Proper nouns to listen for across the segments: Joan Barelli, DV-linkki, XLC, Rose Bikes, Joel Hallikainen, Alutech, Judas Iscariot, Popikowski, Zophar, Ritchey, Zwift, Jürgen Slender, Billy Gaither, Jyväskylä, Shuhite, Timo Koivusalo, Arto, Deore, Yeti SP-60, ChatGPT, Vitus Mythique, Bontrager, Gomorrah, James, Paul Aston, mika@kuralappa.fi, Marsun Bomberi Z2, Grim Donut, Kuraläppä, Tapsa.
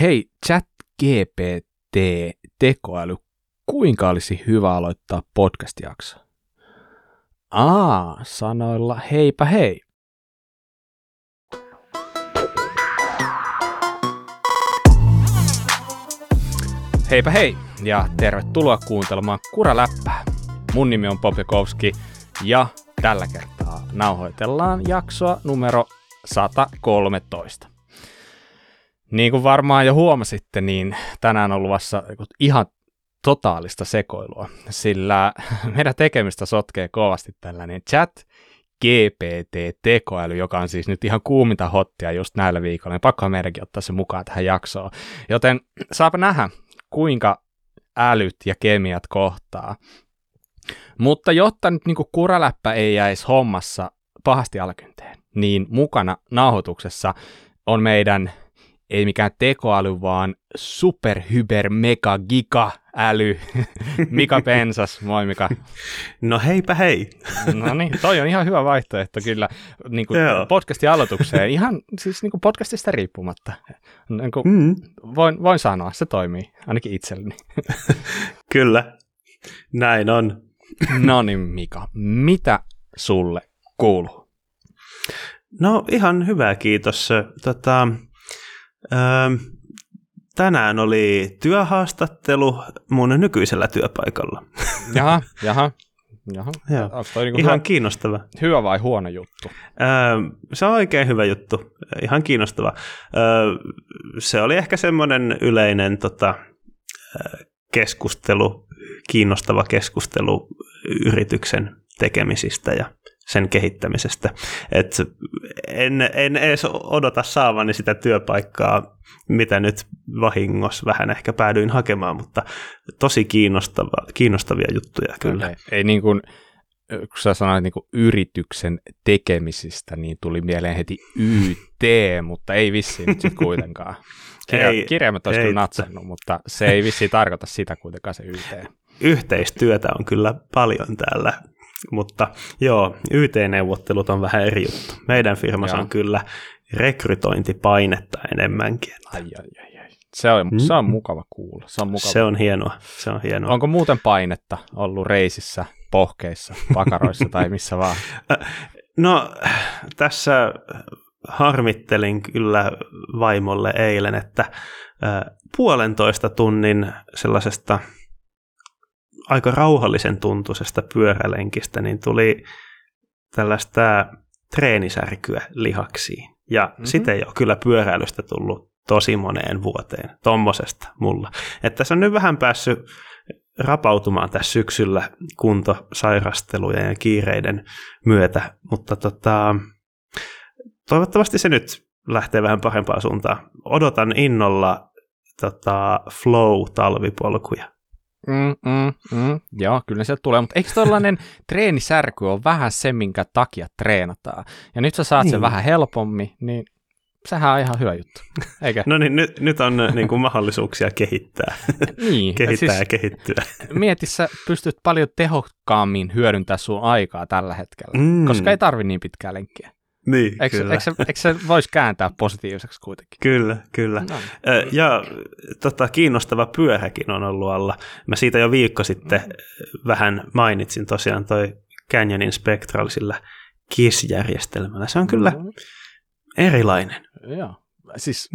Hei, ChatGPT, tekoäly, kuinka olisi hyvä aloittaa podcast-jakso? Sanoilla heipä hei. Heipä hei ja tervetuloa kuuntelemaan Kuraläppää. Mun nimi on Popikowski ja tällä kertaa nauhoitellaan jaksoa numero 113. Niin kuin varmaan jo huomasitte, niin tänään on luvassa ihan totaalista sekoilua, sillä meidän tekemistä sotkee kovasti tällainen ChatGPT-tekoäly, joka on siis nyt ihan kuuminta hottia just näillä viikolla. Pakkohan meidänkin ottaa se mukaan tähän jaksoon. Joten saapa nähdä, kuinka älyt ja kemiat kohtaa. Mutta jotta nyt niinku kuraläppä ei jäisi hommassa pahasti alkynteen, niin mukana nauhoituksessa on meidän ei mikään tekoäly, vaan super, hyper, mega, giga, äly. Mika Pensas, moi Mika. No heipä hei. No niin, toi on ihan hyvä vaihtoehto kyllä niin kuin podcastin aloitukseen, ihan siis niin kuin podcastista riippumatta. Niin kuin voin sanoa, se toimii, ainakin itselleni. Kyllä, näin on. No niin Mika, mitä sulle kuuluu? No ihan hyvä, kiitos. Tänään oli työhaastattelu mun nykyisellä työpaikalla. Jaha. Ihan kiinnostava. Hyvä vai huono juttu? Se on oikein hyvä juttu. Ihan kiinnostava. Se oli ehkä semmoinen yleinen keskustelu, kiinnostava keskustelu yrityksen tekemisistä ja sen kehittämisestä. Et en edes odota saavani sitä työpaikkaa, mitä nyt vahingossa vähän ehkä päädyin hakemaan, mutta tosi kiinnostavia juttuja kyllä. Ei niin kuin, kun sä sanoit niin kuin yrityksen tekemisistä, niin tuli mieleen heti YT, mutta ei vissiin nyt sitten kuitenkaan. Kirjaimet olisi kyllä natsannut, mutta se ei vissiin tarkoita sitä kuitenkaan se YT. Yhteistyötä on kyllä paljon täällä. Mutta joo, YT-neuvottelut on vähän eri juttu. Meidän firmassa on kyllä rekrytointipainetta enemmänkin. Ai. Se on mukava kuulla. Se on hienoa. Onko muuten painetta ollut reisissä, pohkeissa, pakaroissa tai missä vaan? No tässä harmittelin kyllä vaimolle eilen, että 1,5 tunnin sellaisesta aika rauhallisen tuntuisesta pyörälenkistä, niin tuli tällaista treenisärkyä lihaksiin. Ja sit ei ole kyllä pyöräilystä tullut tosi moneen vuoteen, tommosesta mulla. Että tässä on nyt vähän päässyt rapautumaan tässä syksyllä kuntosairastelujen ja kiireiden myötä, mutta toivottavasti se nyt lähtee vähän parempaan suuntaan. Odotan innolla flow-talvipolkuja. Joo, kyllä se tulee, mutta eikö tollainen treenisärky ole vähän se, minkä takia treenataan? Ja nyt sä saat sen vähän helpommin, niin sehän on ihan hyvä juttu, eikä? No niin, nyt on niin kuin mahdollisuuksia kehittää, kehittyä. Mieti, sä pystyt paljon tehokkaammin hyödyntämään sun aikaa tällä hetkellä, koska ei tarvi niin pitkää lenkkiä. Niin, kyllä. Eikö se voisi kääntää positiiviseksi kuitenkin? Kyllä. No. Ja kiinnostava pyöräkin on ollut alla. Mä siitä jo viikko sitten vähän mainitsin tosiaan toi Canyonin spektraalisilla KISS-järjestelmällä. Se on kyllä erilainen. Joo, siis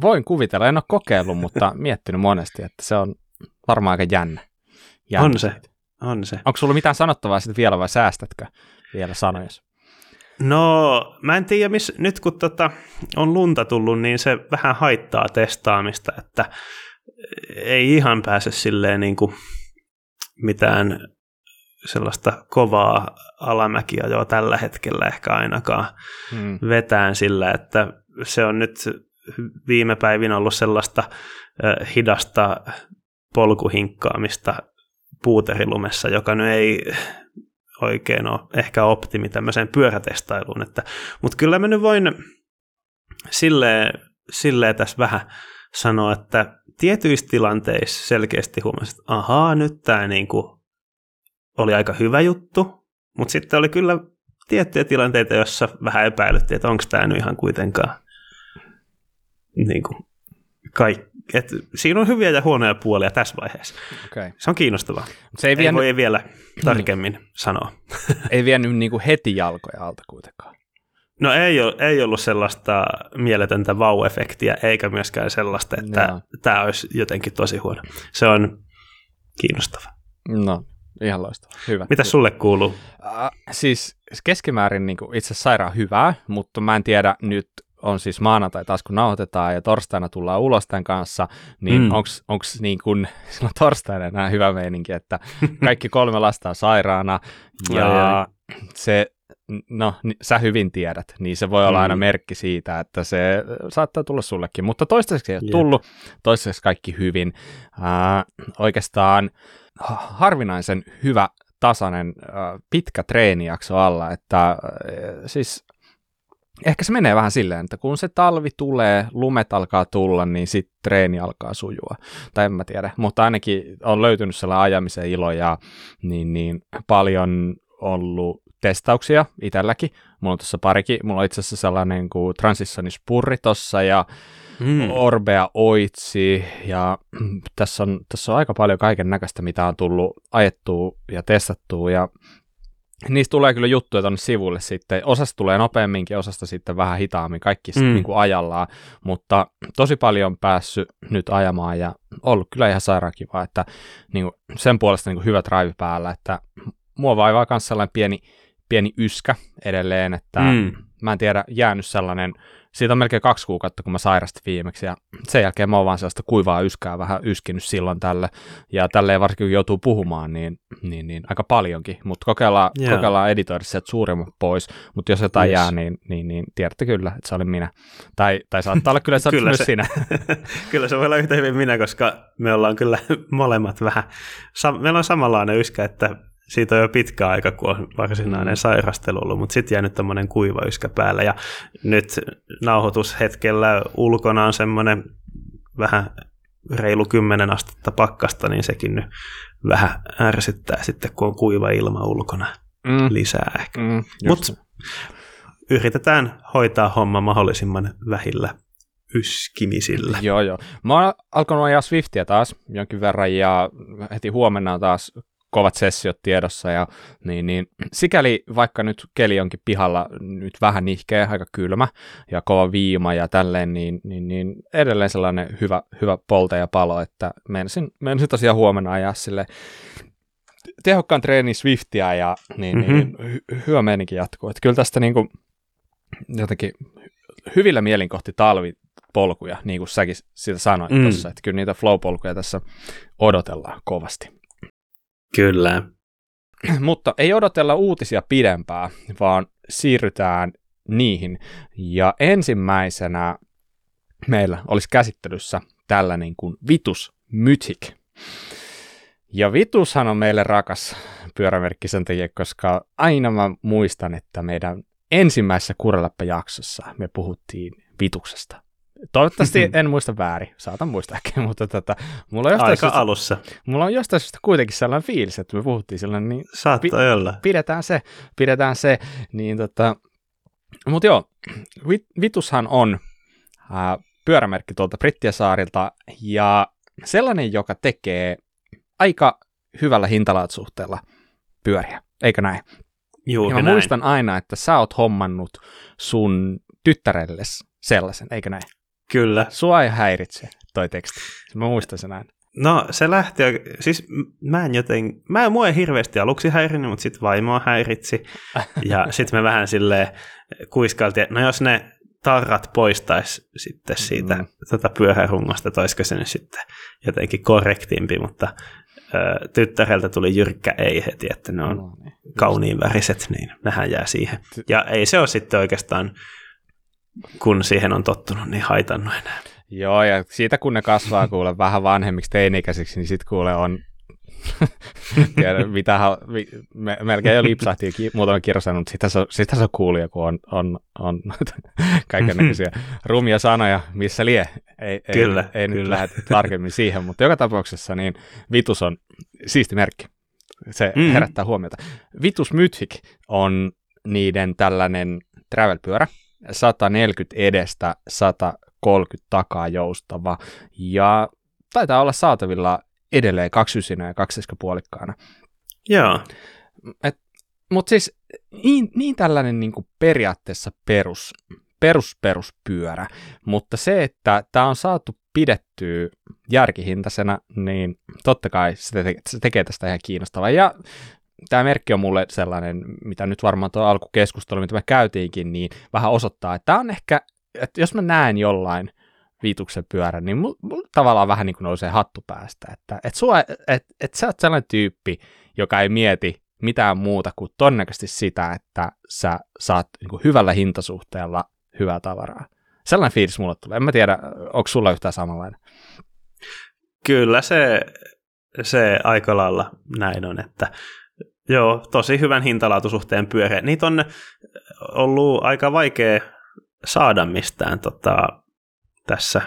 voin kuvitella, en ole kokeillut, mutta miettinyt monesti, että se on varmaan aika jännä. On se. Onko sulla mitään sanottavaa sitten vielä vai säästätkö vielä sanojas? No, mä en tiedä, nyt kun on lunta tullut, niin se vähän haittaa testaamista, että ei ihan pääse silleen niin kuin mitään sellaista kovaa alamäkiä jo tällä hetkellä ehkä ainakaan vetään sillä, että se on nyt viime päivinä ollut sellaista hidasta polkuhinkkaamista puuterilumessa, joka nyt ei oikein on ehkä optimi tämmöiseen pyörätestailuun, mutta kyllä mä nyt voin silleen tässä vähän sanoa, että tietyissä tilanteissa selkeästi huomasin, että ahaa, nyt tämä niinku oli aika hyvä juttu, mutta sitten oli kyllä tiettyjä tilanteita, joissa vähän epäilyttiin, että onko tämä nyt ihan kuitenkaan niinku Siinä on hyviä ja huonoja puolia tässä vaiheessa. Okay. Se on kiinnostavaa. Se ei voi vielä tarkemmin sanoa. Ei vienyt niinku heti jalkoja alta kuitenkaan. No ei ollut sellaista mieletöntä vau-efektiä, eikä myöskään sellaista, että tämä olisi jotenkin tosi huono. Se on kiinnostava. No, ihan loistava. Hyvä. Mitä sulle kuuluu? Siis keskimäärin niinku itse sairaan hyvää, mutta mä en tiedä nyt, on siis maanantai taas, kun nauhoitetaan ja torstaina tullaan ulos tämän kanssa, niin onko niin kuin silloin torstaina enää hyvä meininki, että kaikki kolme lasta on sairaana ja se, no sä hyvin tiedät, niin se voi olla aina merkki siitä, että se saattaa tulla sullekin, mutta toistaiseksi ei ole tullut, toistaiseksi kaikki hyvin. Oikeastaan harvinaisen hyvä tasainen pitkä treenijakso alla, että siis ehkä se menee vähän silleen, että kun se talvi tulee, lumet alkaa tulla, niin sitten treeni alkaa sujua. Tai en mä tiedä, mutta ainakin on löytynyt sellainen ajamisen ilo ja niin paljon ollut testauksia itselläkin. Mulla on tuossa parikin. Mulla on itse asiassa sellainen kuin Transition spurri tuossa ja Orbea Oitsi. Ja tässä on aika paljon kaiken näköistä, mitä on tullut ajettua ja testattua ja niistä tulee kyllä juttuja tuonne sivulle sitten. Osasta tulee nopeamminkin, osasta sitten vähän hitaammin. Kaikki sitten niin kuin ajallaan, mutta tosi paljon päässyt nyt ajamaan ja ollut kyllä ihan sairaan kivaa, että niin kuin sen puolesta niin kuin hyvä drive päällä, että mua vaivaa myös sellainen pieni yskä edelleen, että mä en tiedä, jäänyt sellainen, siitä on melkein 2 kuukautta, kun mä sairastin viimeksi, ja sen jälkeen mä oon vaan sellaista kuivaa yskää vähän yskinyt silloin tälle, ja tälleen varsinkin kun joutuu puhumaan, niin aika paljonkin, mutta kokeillaan editoida sieltä suurimmat pois, mutta jos jotain jää, niin tiedätte kyllä, että se oli minä, tai saattaa olla kyllä, että se myös sinä. Kyllä se voi olla yhtä hyvin minä, koska me ollaan kyllä molemmat vähän, meillä on samanlainen yskä, että siitä on jo pitkä aika, kun on varsinainen sairastelu ollut, mutta sitten jäänyt tämmöinen kuiva yskä päällä. Ja nyt nauhoitushetkellä ulkona on semmoinen vähän reilu 10 astetta pakkasta, niin sekin nyt vähän ärsyttää sitten, kun on kuiva ilma ulkona lisää ehkä. Mutta yritetään hoitaa homma mahdollisimman vähillä yskimisillä. Joo. Mä oon alkanut ajaa Swiftia taas jonkin verran ja heti huomenna on taas kovat sessiot tiedossa ja niin sikäli vaikka nyt keli onkin pihalla nyt vähän nihkeä, aika kylmä ja kova viima ja tälleen, niin edelleen sellainen hyvä polte ja palo, että menisin tosiaan huomenna ajaa sille tehokkaan treenin Swiftia ja hyvä meininki jatkuu. Että kyllä tästä niin kuin jotenkin hyvillä mielin kohti talvipolkuja, niin kuin säkin siitä sanoit tuossa, että kyllä niitä flow-polkuja tässä odotellaan kovasti. Kyllä. Mutta ei odotella uutisia pidempään, vaan siirrytään niihin. Ja ensimmäisenä meillä olisi käsittelyssä tällainen kuin Vitus Mythique. Ja Vitushan on meille rakas pyörämerkki sen takia, koska aina mä muistan, että meidän ensimmäisessä Kuraläppä-jaksossa me puhuttiin Vituksesta. Toivottavasti en muista väärin, saatan muistaakin, mutta mulla on jostain syystä, alussa. Mulla on jostain syystä kuitenkin sellainen fiilis, että me puhuttiin sellainen, niin pidetään se, niin mutta joo, Vitushan on pyörämerkki tuolta Brittien saarilta ja sellainen, joka tekee aika hyvällä hintalaatusuhteella pyöriä, eikö näin? Juuri näin. Mä muistan aina, että sä oot hommannut sun tyttärellesi sellaisen, eikö näin? Kyllä. Sua ei häiritse toi teksti. Mä muistan sen näin. No se lähti, siis mua ei hirveästi aluksi häirinnyt, mutta sitten vaimoa häiritsi. Ja sitten me vähän silleen kuiskaltiin, että no jos ne tarrat poistaisi sitten siitä pyörähungosta, että olisiko se nyt sitten jotenkin korrektimpi, mutta tyttäreltä tuli jyrkkä ei heti, että ne on kauniin väriset, niin nehän jää siihen. Ja ei se ole sitten oikeastaan, kun siihen on tottunut, niin haitannut enää. Joo, ja siitä kun ne kasvaa kuule vähän vanhemmiksi teini-ikäisiksi, niin sitten kuule on, melkein jo lipsahti muutama kirjoisan, mutta sitä se on kuulija, kun on kaikennäköisiä rumia sanoja, missä lie. Ei nyt lähdetä tarkemmin siihen, mutta joka tapauksessa niin Vitus on siisti merkki. Se herättää huomiota. Vitus Mythique on niiden tällainen travel-pyörä, 140 edestä 130 30 takaa joustava ja taitaa olla saatavilla edelleen 29 ja 2,5. Joo. Mutta siis niin tällainen niinku periaatteessa peruspyörä, mutta se, että tämä on saatu pidettyä järkihintaisena, niin totta kai se tekee tästä ihan kiinnostavaa. Ja tämä merkki on mulle sellainen, mitä nyt varmaan tuo alkukeskustelu, mitä me käytiinkin, niin vähän osoittaa, että tämä on ehkä, että jos mä näen jollain Vituksen pyörän, niin mulla tavallaan vähän niin kuin nousee hattu päästä, että sä oot sellainen tyyppi, joka ei mieti mitään muuta kuin todennäköisesti sitä, että sä saat niin kuin hyvällä hintasuhteella hyvää tavaraa. Sellainen fiilis mulle tulee. En mä tiedä, onko sulla yhtään samanlainen? Kyllä se aika lailla näin on, että joo, tosi hyvän hintalaatusuhteen pyöreä. Niitä on ollut aika vaikea saada mistään tässä.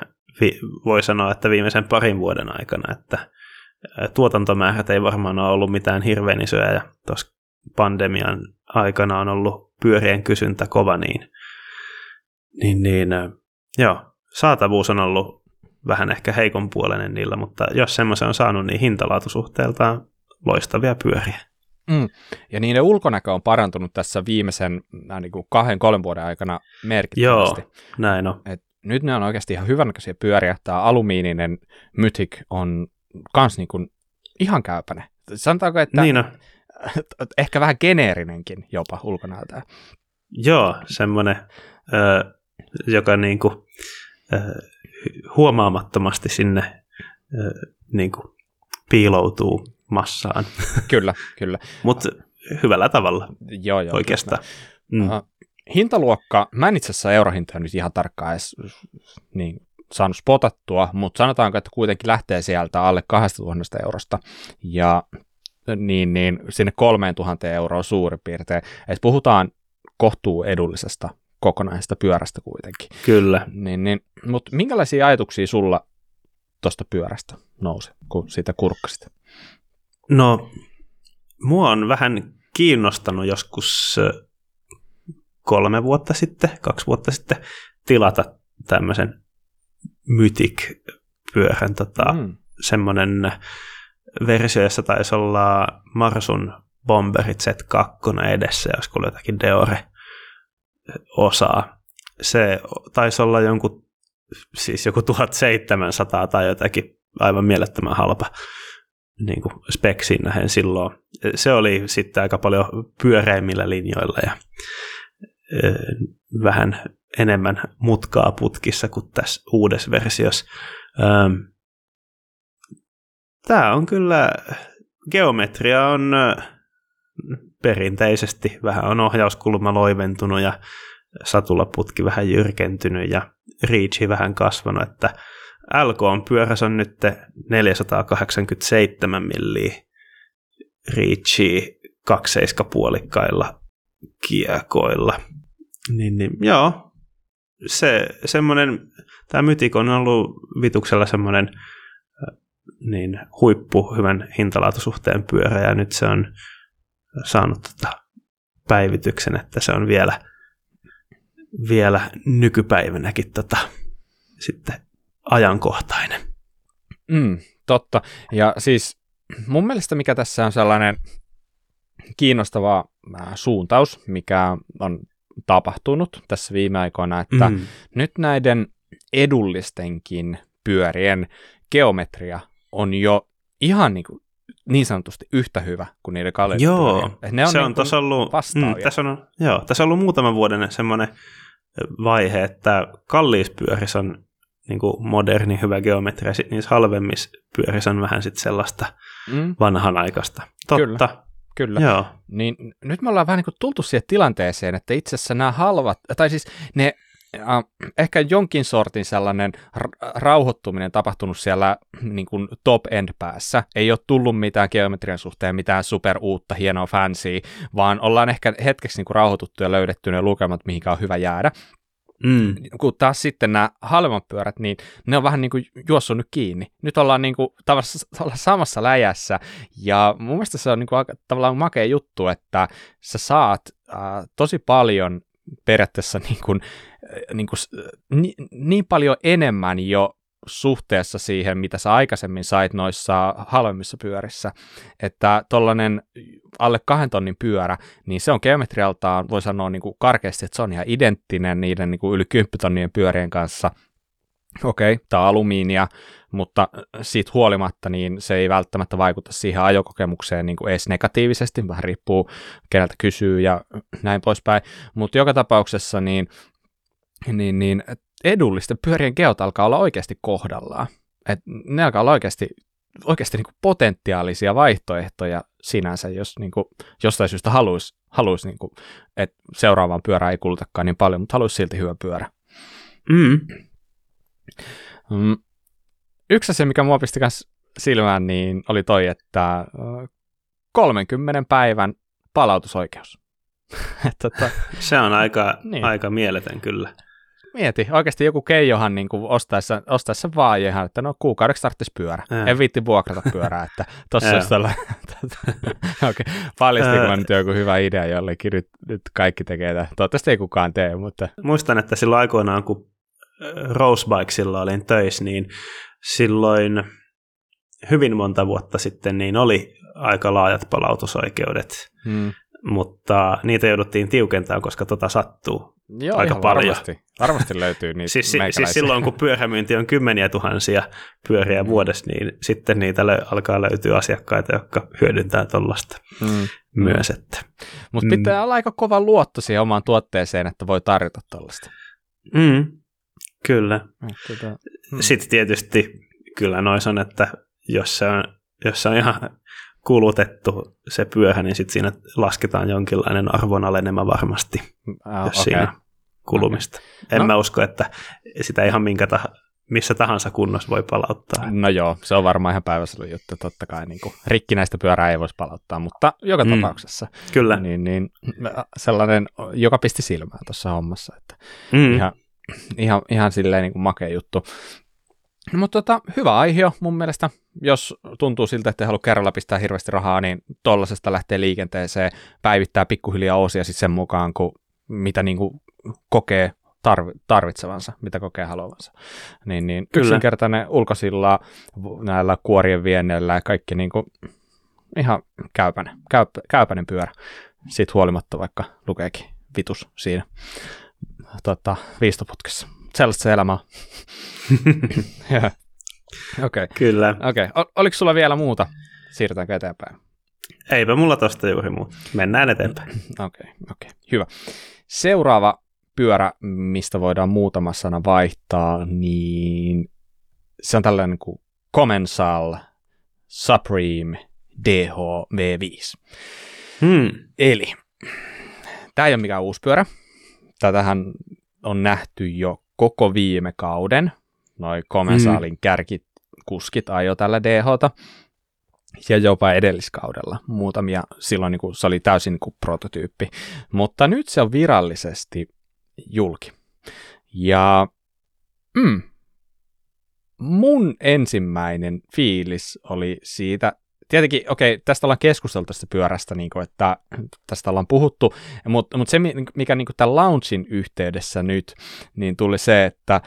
Voi sanoa, että viimeisen parin vuoden aikana, että tuotantomäärät ei varmaan ole ollut mitään hirveän isoja, ja tuossa pandemian aikana on ollut pyörien kysyntä kova, niin joo, saatavuus on ollut vähän ehkä heikon puolinen niillä, mutta jos semmoisen on saanut, niin hintalaatusuhteeltaan loistavia pyöriä. Mm. Ja niiden ulkonäkö on parantunut tässä viimeisen 2-3 vuoden aikana merkittävästi. Joo, näin on. Nyt ne on oikeasti ihan hyvännäköisiä pyöriä. Tämä alumiininen Mythic on kans ihan käypäinen. Sanotaanko, että niin ehkä vähän geneerinenkin jopa ulkonäöltään. Joo, semmoinen, joka huomaamattomasti sinne piiloutuu massaan. Kyllä. Mutta hyvällä tavalla oikeastaan. Hintaluokka, mä en itse asiassa eurohintoja nyt ihan tarkkaan edes saanut spotattua, mutta sanotaanko, että kuitenkin lähtee sieltä alle 2 000 eurosta ja niin sinne 3 000 euroa suurin piirtein. Et puhutaan kohtuu edullisesta kokonaisesta pyörästä kuitenkin. Kyllä. Mutta minkälaisia ajatuksia sulla tuosta pyörästä nousi, kun sitä kurkkasit? No, mua on vähän kiinnostanut joskus 2 vuotta sitten tilata tämmöisen Mythic-pyörän, semmoinen versio, jossa taisi olla Marsun Bomberi Z2 edessä, jos oli jotakin Deore-osaa. Se taisi olla joku 1700 tai jotakin aivan mielettömän halpa speksiin nähen silloin. Se oli sitten aika paljon pyöreimmillä linjoilla ja vähän enemmän mutkaa putkissa kuin tässä uudessa versiossa. Tämä on kyllä, geometria on perinteisesti, vähän on ohjauskulma loiventunut ja satulaputki vähän jyrkentynyt ja Ritchey vähän kasvanut, että LK-pyörässä on nyt 487 milliä Ritchey 2,5 kiekoilla. Joo, se semmoinen, tämä Mythic on ollut Vituksella semmoinen huippu hyvän hintalaatusuhteen pyörä, ja nyt se on saanut päivityksen, että se on vielä nykypäivänäkin sitten ajankohtainen. Totta, ja siis mun mielestä mikä tässä on sellainen kiinnostava suuntaus, mikä on tapahtunut tässä viime aikoina, että nyt näiden edullistenkin pyörien geometria on jo ihan niin sanotusti yhtä hyvä kuin niiden kalliiden pyörien. Se on tässä ollut vastaavia. Tässä on ollut muutaman vuoden semmoinen vaihe, että kalliissa pyörissä on moderni hyvä geometria, niissä halvemmissa pyörissä on vähän sitten sellaista vanhanaikaista. Totta. Kyllä. Joo. Niin nyt me ollaan vähän tultu siihen tilanteeseen, että itse asiassa nämä halvat, tai siis ne ehkä jonkin sortin sellainen rauhoittuminen tapahtunut siellä top-end päässä. Ei ole tullut mitään geometrian suhteen, mitään superuutta, hienoa fancy, vaan ollaan ehkä hetkeksi rauhoituttu ja löydetty ne lukemat, mihinkä on hyvä jäädä. Kun taas sitten nämä halvemmat pyörät, niin ne on vähän juossut nyt kiinni. Nyt ollaan samassa läjässä, ja mun mielestä se on tavallaan makea juttu, että sä saat tosi paljon periaatteessa niin paljon enemmän jo suhteessa siihen, mitä sä aikaisemmin sait noissa halvemmissa pyörissä, että tollainen alle 2 tonnin pyörä, niin se on geometrialtaan, voi sanoa niin kuin karkeasti, että se on ihan identtinen niiden niin kuin yli 10 tonnien pyörien kanssa. Okei, tämä on alumiinia, mutta siitä huolimatta niin se ei välttämättä vaikuta siihen ajokokemukseen niin kuin edes negatiivisesti, vähän riippuu keneltä kysyy ja näin poispäin, mutta joka tapauksessa niin edullisten pyörien geot alkaa olla oikeasti kohdallaan. Et ne alkaa olla oikeasti niin kuin potentiaalisia vaihtoehtoja sinänsä, jos niin kuin jostain syystä haluaisi, niin kuin, että seuraavaan pyörään ei kulutakaan niin paljon, mutta haluaisi silti hyvä pyörä. Yksi asia, mikä mua pisti kanssa silmään, niin oli toi, että 30 päivän palautusoikeus. Se on aika mieletön kyllä. Mieti, oikeasti joku keijohan niin kuin ostaessa vaajehan, että no kuukaudeksi tarvitsisi pyörä. En viitti vuokrata pyörää, että tossa olisi tällainen. Okei, paljastinko mä nyt joku hyvä idea jollekin, nyt kaikki tekee tätä. Toivottavasti ei kukaan tee, mutta... Muistan, että silloin aikoinaan, kun Rose Bikesilla olin töissä, niin silloin hyvin monta vuotta sitten niin oli aika laajat palautusoikeudet, mutta niitä jouduttiin tiukentamaan, koska sattuu. Joo, aika paljon. Varmasti löytyy niitä siis silloin, kun pyörämyynti on 10,000 pyöriä vuodessa, niin sitten niitä alkaa löytyä asiakkaita, jotka hyödyntää tuollaista myös. Mutta pitää olla aika kova luotto siihen omaan tuotteeseen, että voi tarjota tuollaista. Kyllä. Sitten tietysti kyllä nois on, että jos se on ihan kulutettu se pyöhä, niin sitten siinä lasketaan jonkinlainen arvonalenema varmasti, jos siinä kulumista. En mä usko, että sitä ihan missä tahansa kunnossa voi palauttaa. No joo, se on varmaan ihan päivässä juttu, totta kai niin kuin rikkinäistä pyörää ei voisi palauttaa, mutta joka tapauksessa. Kyllä. Niin, sellainen, joka pisti silmään tuossa hommassa, että ihan silleen niin kuin makea juttu. No, mutta hyvä aihe mun mielestä. Jos tuntuu siltä, että ei halua kerralla pistää hirveästi rahaa, niin tollasesta lähtee liikenteeseen, päivittää pikkuhiljaa osia sitten sen mukaan, kun mitä niin kuin kokee tarvitsevansa, mitä kokee haluavansa. Niin yksinkertainen ulkosilla, näillä kuorien vienneillä ja kaikki niin kuin ihan käypäinen pyörä. Siitä huolimatta vaikka lukeekin vitus siinä viistoputkessa. Sellaista se elämä on. Okay. Kyllä. Okay. Oliko sulla vielä muuta? Siirrytäänkö eteenpäin? Eipä mulla tosta juuri muuta. Mennään eteenpäin. Okei. Hyvä. Seuraava pyörä, mistä voidaan muutama sana vaihtaa, niin se on tällainen kuin Commencal Supreme DH V5. Eli tämä ei ole mikään uusi pyörä. Tätähän on nähty jo koko viime kauden. Noi Commencalin kärkikuskit ajoi tällä DH:ta ja jopa edelliskaudella muutamia. Silloin se oli täysin prototyyppi, mutta nyt se on virallisesti julki. Ja mun ensimmäinen fiilis oli siitä, tietenkin, tästä ollaan keskusteltu tästä pyörästä, että tästä ollaan puhuttu, mutta se, mikä tämän launchin yhteydessä nyt, niin tuli se, että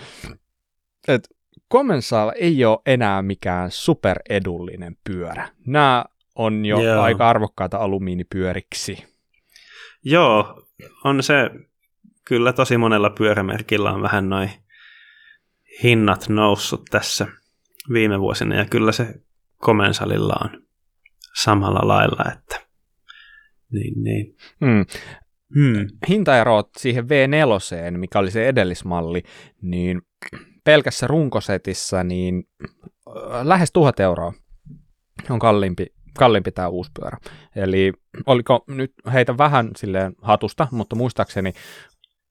Commencal ei ole enää mikään superedullinen pyörä. Nämä on jo aika arvokkaita alumiinipyöriksi. Joo, on se. Kyllä tosi monella pyörämerkillä on vähän noi hinnat noussut tässä viime vuosina, ja kyllä se Commencalilla on samalla lailla, että niin. Hintaerot siihen V4, mikä oli se edellismalli, niin pelkässä runkosetissä niin lähes 1 000 euroa on kalliimpi tämä uusi pyörä. Eli oliko nyt, heitä vähän silleen hatusta, mutta muistaakseni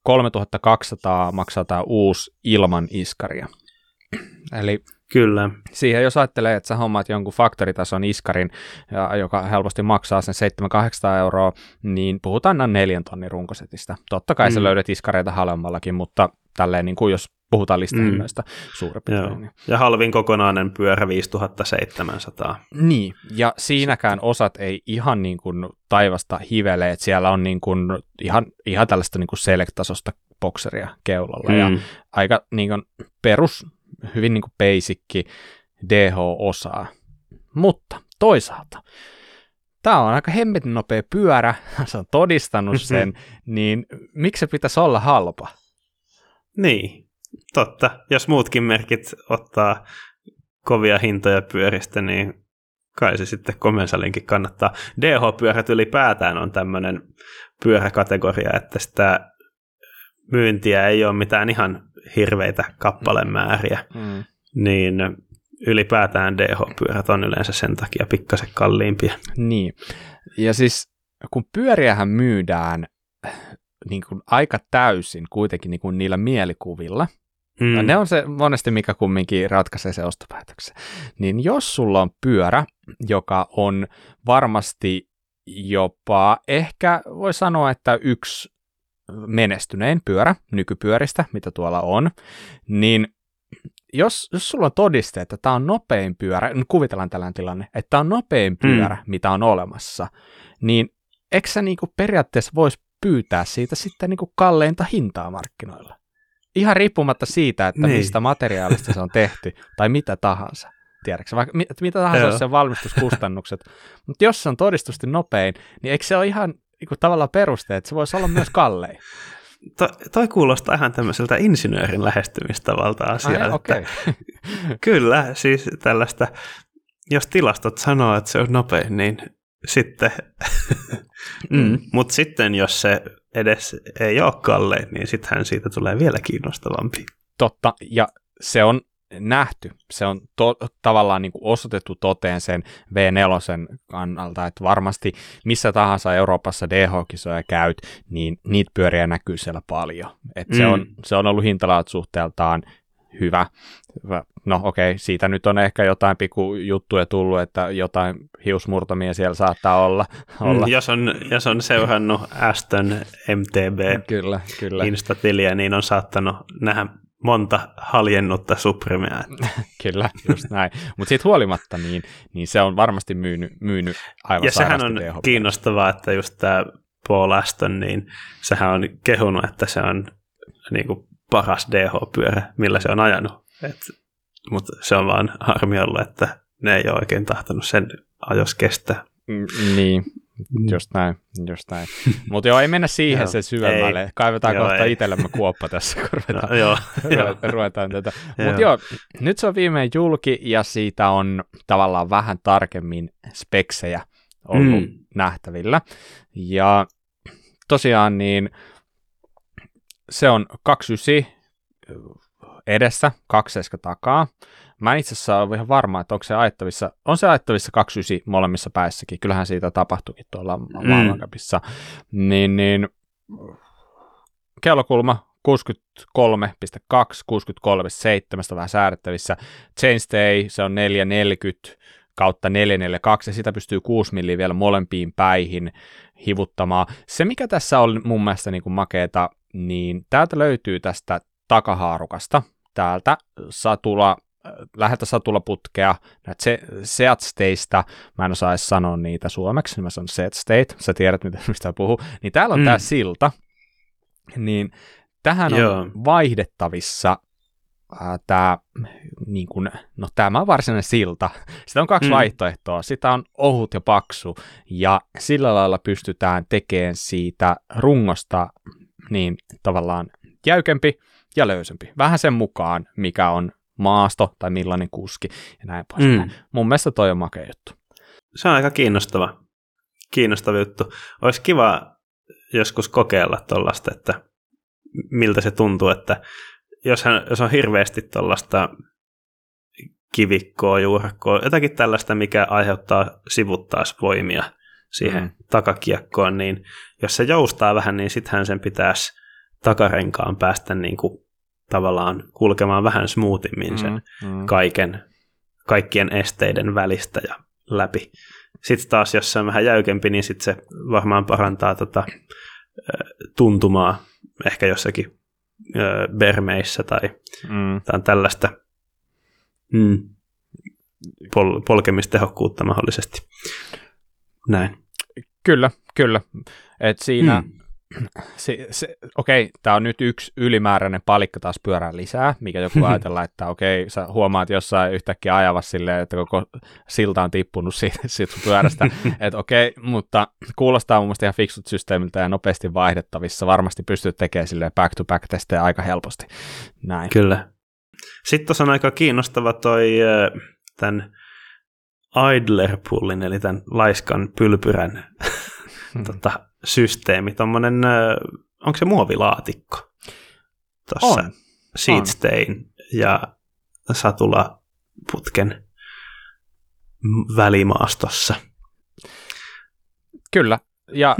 3200 maksaa tämä uusi ilman iskaria. Eli kyllä. Siihen jos ajattelee, että sä hommaat jonkun faktoritason iskarin, joka helposti maksaa sen 700-800 euroa, niin puhutaan noin 4 tonnin runkosetista. Totta kai sä löydät iskareita halvemmallakin, mutta tälleen, jos puhutaan listahinnoista suurin piirtein. Joo. Ja halvin kokonainen pyörä 5 700. Niin, ja siinäkään osat ei ihan niin kuin taivasta hivele, että siellä on niin kuin ihan tällaista niin kuin select-tasosta bokseria keulalla, ja aika niin kuin perus, hyvin niin kuin basicki DH-osaa. Mutta toisaalta, tämä on aika hemmetin nopea pyörä, se on todistanut sen, niin miksi se pitäisi olla halpa? Niin, totta. Jos muutkin merkit ottaa kovia hintoja pyöristä, niin kai se sitten Commencalinkin kannattaa. DH-pyörät ylipäätään on tämmöinen pyöräkategoria, että sitä myyntiä ei ole mitään ihan hirveitä kappalemääriä, niin ylipäätään DH-pyörät on yleensä sen takia pikkasen kalliimpia. Niin, ja siis kun pyöriähän myydään niin kuin aika täysin kuitenkin niin kuin niillä mielikuvilla, no ne on se monesti, mikä kumminkin ratkaisee se ostopäätöksen, niin jos sulla on pyörä, joka on varmasti jopa, ehkä voi sanoa, että yksi menestynein pyörä nykypyöristä, mitä tuolla on, niin jos sulla on todiste, että tämä on nopein pyörä, no kuvitellaan tällainen tilanne, että tämä on nopein pyörä, mitä on olemassa, niin eikö sä niinku periaatteessa voisi pyytää siitä sitten niinku kalleinta hintaa markkinoilla? Ihan riippumatta siitä, että mistä materiaalista se on tehty tai mitä tahansa. Tiedätkö, vaikka mitä tahansa on sen valmistuskustannukset. Mutta jos se on todistusti nopein, niin eikö se ole ihan niinku tavallaan peruste, että se voisi olla myös kallein? Toi kuulostaa ihan tämmöiseltä insinöörin lähestymistavalta asiaa. Okay. Kyllä, siis tällaista, jos tilastot sanoo, että se on nopein, niin sitten, mutta sitten jos se edes ei ole kallein, niin sittenhän siitä tulee vielä kiinnostavampi. Totta, ja se on nähty, se on tavallaan niin kuin osoitettu toteen sen V4 kannalta, että varmasti missä tahansa Euroopassa DH-kisoja käyt, niin niitä pyöriä näkyy siellä paljon. Et se on ollut hintalaat suhteeltaan hyvä. No okei, siitä nyt on ehkä jotain pikkujuttuja tullut, että jotain hiusmurtamia siellä saattaa olla. Jos on seurannut Aston MTB Insta-tiliä, niin on saattanut nähdä monta haljennutta Supremea. Kyllä, just näin. Mutta siitä huolimatta, niin se on varmasti myynyt aivan ja sairaasti. Ja sehän on kiinnostavaa, että just tämä Paul Aston, niin sehän on kehunut, että se on niinku paras DH-pyörä, millä se on ajanut. Mutta se on vaan harmi ollut, että ne ei ole oikein tahtonut sen ajos kestää. Niin. Just näin. Mutta joo, ei mennä siihen sen syvemmälle. Kaivetaan kohta itsellemme kuoppa tässä, kun ruvetaan tätä. Mutta joo, nyt se on viimein julki, ja siitä on tavallaan vähän tarkemmin speksejä ollut nähtävillä. Ja tosiaan niin se on 2.9 edessä, 2.7 takaa. Mä itse asiassa olen ihan varma, että on se ajettavissa 2.9 molemmissa päissäkin. Kyllähän siitä tapahtuikin tuolla maailmankapissa. Niin, kellokulma 63.2, 63.7 vähän säädettävissä. Chainstay, se on 4.40/4.42, ja sitä pystyy 6 milliä vielä molempiin päihin hivuttamaan. Se, mikä tässä on mun mielestä niin kuin makeeta, niin täältä löytyy tästä takahaarukasta, täältä läheltä satulaputkea, näitä seatsteista, mä en osaa edes sanoa niitä suomeksi, niin mä sanon seatstate, sä tiedät mistä puhuu, niin täällä on tää silta, niin tähän on vaihdettavissa tää, niin kun, no tämä on varsinainen silta, sitä on 2 vaihtoehtoa, sitä on ohut ja paksu, ja sillä lailla pystytään tekemään siitä rungosta niin tavallaan jäykempi ja löysempi, vähän sen mukaan, mikä on maasto tai millainen kuski ja näin poispäin. Mun mielestä toi on makea juttu. Se on aika kiinnostava juttu. Olisi kiva joskus kokeilla tuollaista, että miltä se tuntuu, että jos on hirveästi tuollaista kivikkoa, juurakkoa, jotakin tällaista, mikä aiheuttaa sivuttaas voimia siihen takakiekkoon, niin jos se joustaa vähän, niin sittenhän sen pitäisi takarenkaan päästä niin kuin tavallaan kulkemaan vähän smoothimmin sen kaikkien esteiden välistä ja läpi. Sitten taas, jos se on vähän jäykempi, niin sitten se varmaan parantaa tuntumaa ehkä jossakin bermeissä tai tällaista polkemistehokkuutta mahdollisesti. Näin. Kyllä, kyllä. Et siinä... Okei, tämä on nyt yksi ylimääräinen palikka taas pyörään lisää, mikä joku ajatellaan, että okei, sä huomaat jossain yhtäkkiä ajavassa silleen, että koko silta on tippunut siitä sun pyörästä, että okei, mutta kuulostaa mun mielestä ihan fiksut systeemiltä ja nopeasti vaihdettavissa, varmasti pystyt tekemään silleen back-to-back testejä aika helposti. Näin. Kyllä. Sitten tuossa on aika kiinnostava toi tämän idler-pullin, eli tämän laiskan pylpyrän systeemi, tommonen, onko se muovilaatikko tuossa seatstein ja satulaputken välimaastossa. Kyllä, ja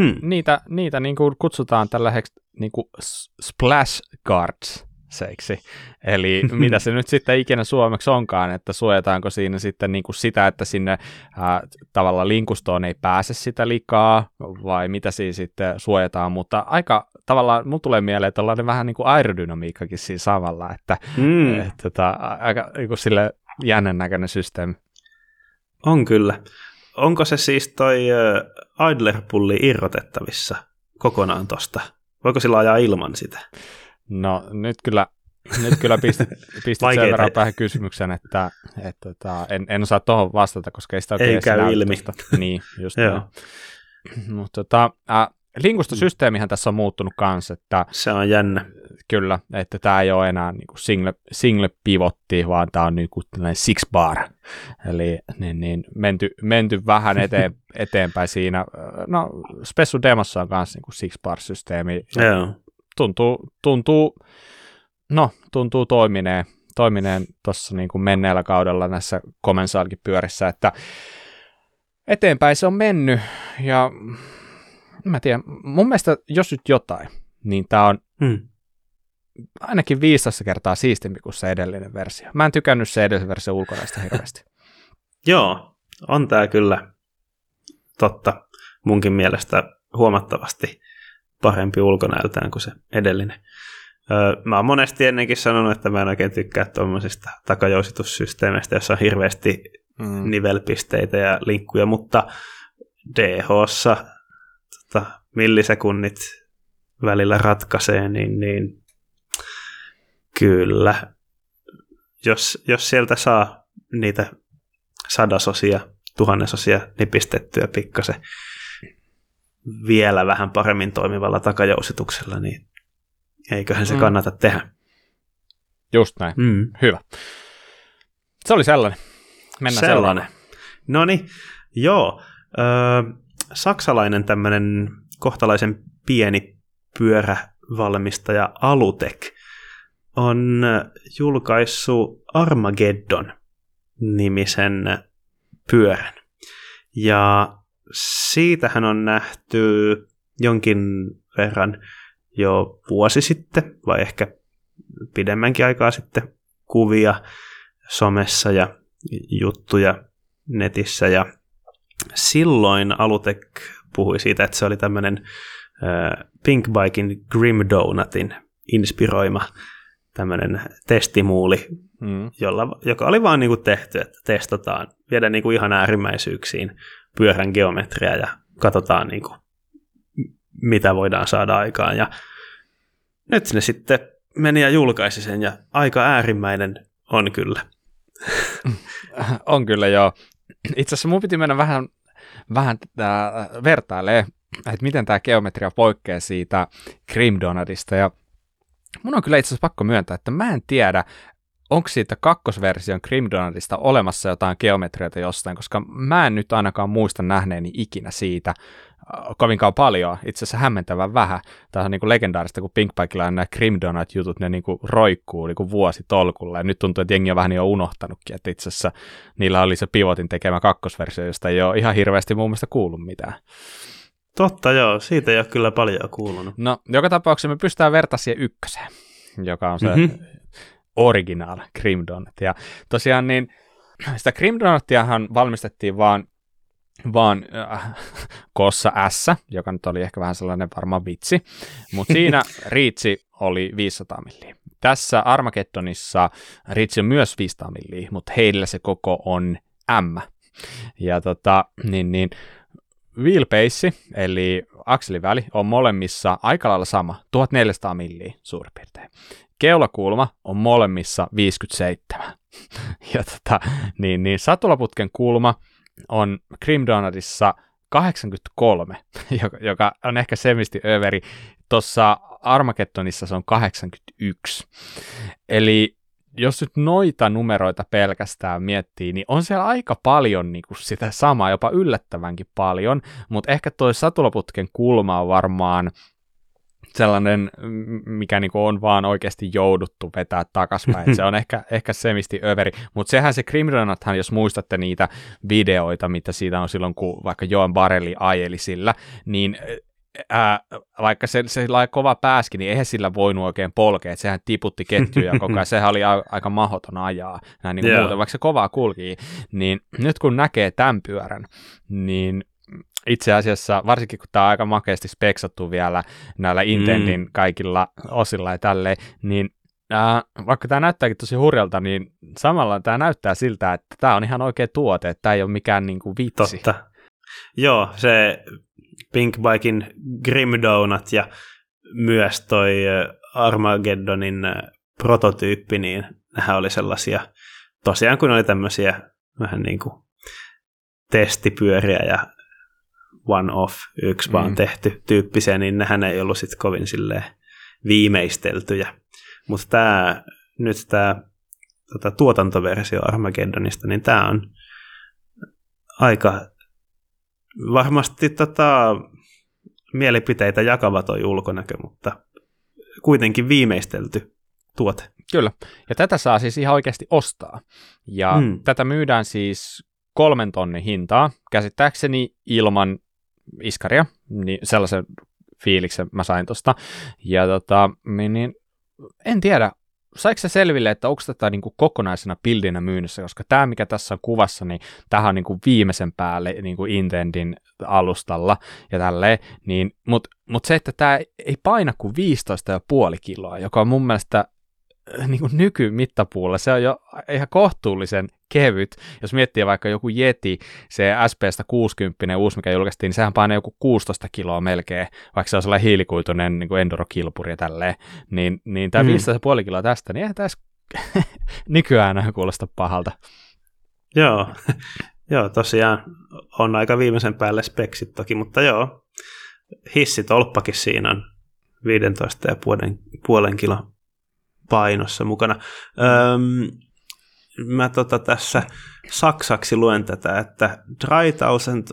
niitä niin kuin kutsutaan tällä hetkellä niin kuin splash guards seiksi. Eli mitä se nyt sitten ikinä suomeksi onkaan, että suojataanko siinä sitten niin kuin sitä, että sinne tavallaan linkustoon ei pääse sitä likaa, vai mitä siinä sitten suojataan, mutta aika tavallaan mun tulee mieleen, että ollaan vähän niin kuin aerodynamiikkakin siinä samalla, että aika niin kuin sille jännän näköinen systeemi. On kyllä. Onko se siis toi idler-pulli irrotettavissa kokonaan tosta? Voiko sillä ajaa ilman sitä? No nyt kyllä pistit sen verran tähän kysymykseen, että en osaa tuohon vastata, koska ei sitä oikein edes näytöstä. Niin, just niin. Mutta linkustosysteemihän tässä on muuttunut kanssa. Se on jännä. Kyllä, että tämä ei ole enää niinku single pivotti, vaan tämä on niinku tällainen six bar. Eli niin, menty vähän eteenpäin siinä. No, Spessu Demossa on kanssa niinku six bar-systeemi. Joo. Tuntuu toimineen tuossa niin kuin menneellä kaudella näissä Commencalkin pyörissä, että eteenpäin se on mennyt, ja mä tiedän, mun mielestä jos nyt jotain, niin tää on ainakin 15 kertaa siistimpi kuin se edellinen versio. Mä en tykännyt se edellisen version ulkonäöstä hirveästi. Joo, on tää kyllä totta munkin mielestä huomattavasti parempi ulkonäöltään kuin se edellinen. Mä oon monesti ennenkin sanonut, että mä en oikein tykkää tuommoisista takajousitussysteemeistä, jossa on hirveästi nivelpisteitä ja linkkuja, mutta DH:ssa millisekunnit välillä ratkaisee, niin kyllä. Jos sieltä saa niitä sadasosia, tuhannesosia nipistettyä pikkasen vielä vähän paremmin toimivalla takajousituksella, niin eiköhän se kannata tehdä. Just näin. Hyvä. Se oli sellainen. Mennään sellainen. Noniin, joo. Saksalainen tämmöinen kohtalaisen pieni pyörävalmistaja Alutech on julkaissut Armageddon-nimisen pyörän. Ja siitähän on nähty jonkin verran jo vuosi sitten, vai ehkä pidemmänkin aikaa sitten, kuvia somessa ja juttuja netissä. Ja silloin Alutech puhui siitä, että se oli tämmöinen Pinkbiken Grim Donutin inspiroima tämmöinen testimuuli, joka oli vaan niinku tehty, että testataan, viedään niinku ihan äärimmäisyyksiin pyörän geometriaa ja katsotaan niin kuin, mitä voidaan saada aikaan. Ja nyt ne sitten meni ja julkaisi sen, ja aika äärimmäinen on kyllä. On kyllä, joo. Itse asiassa mun piti mennä vähän vertailemaan, että miten tämä geometria poikkeaa siitä Grim Donutista. Ja mun on kyllä itse asiassa pakko myöntää, että mä en tiedä, onko siitä kakkosversion Grim Donutista olemassa jotain geometriota jostain, koska mä en nyt ainakaan muista nähneeni ikinä siitä kovinkaan paljon, itse asiassa hämmentävän vähän. Tämä on niin kuin legendaarista, kun Pinkbikella on nämä Grim Donut-jutut, ne niin kuin roikkuu niin kuin vuositolkulla, ja nyt tuntuu, että jengi on vähän jo unohtanutkin, että itse asiassa niillä oli se pivotin tekemä kakkosversio, josta ei ole ihan hirveästi mun mielestä kuullut mitään. Totta joo, siitä ei ole kyllä paljon kuulunut. No, joka tapauksessa me pystytään vertaamaan siihen ykköseen, joka on se... Original Grim Donut. Ja tosiaan niin sitä Grim Donutiahan valmistettiin vaan koossa S, joka nyt oli ehkä vähän sellainen varma vitsi, mutta siinä Ritchey oli 500 milliä. Tässä Armageddonissa Ritchey on myös 500 milliä, mutta heillä se koko on M. Ja niin wheelbase, eli akseliväli, on molemmissa aika lailla sama, 1400 milliä suurin piirtein. Keulakulma on molemmissa 57. Ja niin satulaputken kulma on Grim Donutissa 83, joka on ehkä semisti överi. Tuossa Armageddonissa se on 81. Eli jos nyt noita numeroita pelkästään miettii, niin on siellä aika paljon niin kuin sitä samaa, jopa yllättävänkin paljon, mutta ehkä toi satulaputken kulma on varmaan sellainen, mikä niin kuin on vaan oikeasti jouduttu vetää takaspäin. Se on ehkä semisti överi, mutta sehän se Grim Donuthan, jos muistatte niitä videoita, mitä siitä on silloin, kun vaikka Joan Barelli ajeli sillä, niin vaikka se kova pääski, niin eihän sillä voinut oikein polkea, että sehän tiputti ketjuja koko ajan, sehän oli aika mahdoton ajaa, näin niin kuin muuten, vaikka se kovaa kulki, niin nyt kun näkee tämän pyörän, niin itse asiassa, varsinkin kun tämä on aika makeasti speksattu vielä näillä Intendin kaikilla osilla ja tälleen, niin vaikka tämä näyttääkin tosi hurjalta, niin samalla tämä näyttää siltä, että tämä on ihan oikea tuote, että tämä ei ole mikään niin kuin vitsi. Totta. Joo, se Pinkbiken Grim Donut ja myös toi Armageddonin prototyyppi, niin nehän oli sellaisia, tosiaan kun oli tämmöisiä vähän niin kuin testipyöriä ja one-off, yksi vaan tehty tyyppisiä, niin nehän ei ollut sitten kovin silleen viimeisteltyjä. Mutta tämä tuotantoversio Armageddonista, niin tämä on aika varmasti mielipiteitä jakava toi ulkonäkö, mutta kuitenkin viimeistelty tuote. Kyllä, ja tätä saa siis ihan oikeasti ostaa. Ja tätä myydään siis 3 000 hintaa, käsittääkseni ilman iskaria, niin sellaisen fiiliksen mä sain tosta. Ja niin en tiedä, saiko se selville, että onko tätä niin kuin kokonaisena bildinä myynnissä, koska tämä, mikä tässä on kuvassa, niin tämähän on niin kuin viimeisen päälle niin kuin Intendin alustalla ja tälleen, niin, mutta se, että tämä ei paina kuin 15,5 kiloa, joka on mun mielestä niin kuin nykymittapuulla, se on jo ihan kohtuullisen kevyt. Jos miettii vaikka joku Yeti, se SP-60 uusi, mikä julkaistiin, niin sehän painaa joku 16 kiloa melkein, vaikka se on sellainen hiilikuituinen niin kuin endurokilpuri ja tälleen. Niin tämä 15,5 kiloa tästä, niin eihän tässä nykyään kuulosta pahalta. Joo, tosiaan on aika viimeisen päälle speksit toki, mutta joo, hissitolppakin siinä on 15,5 kiloa painossa mukana. Mä tässä saksaksi luen tätä, että 3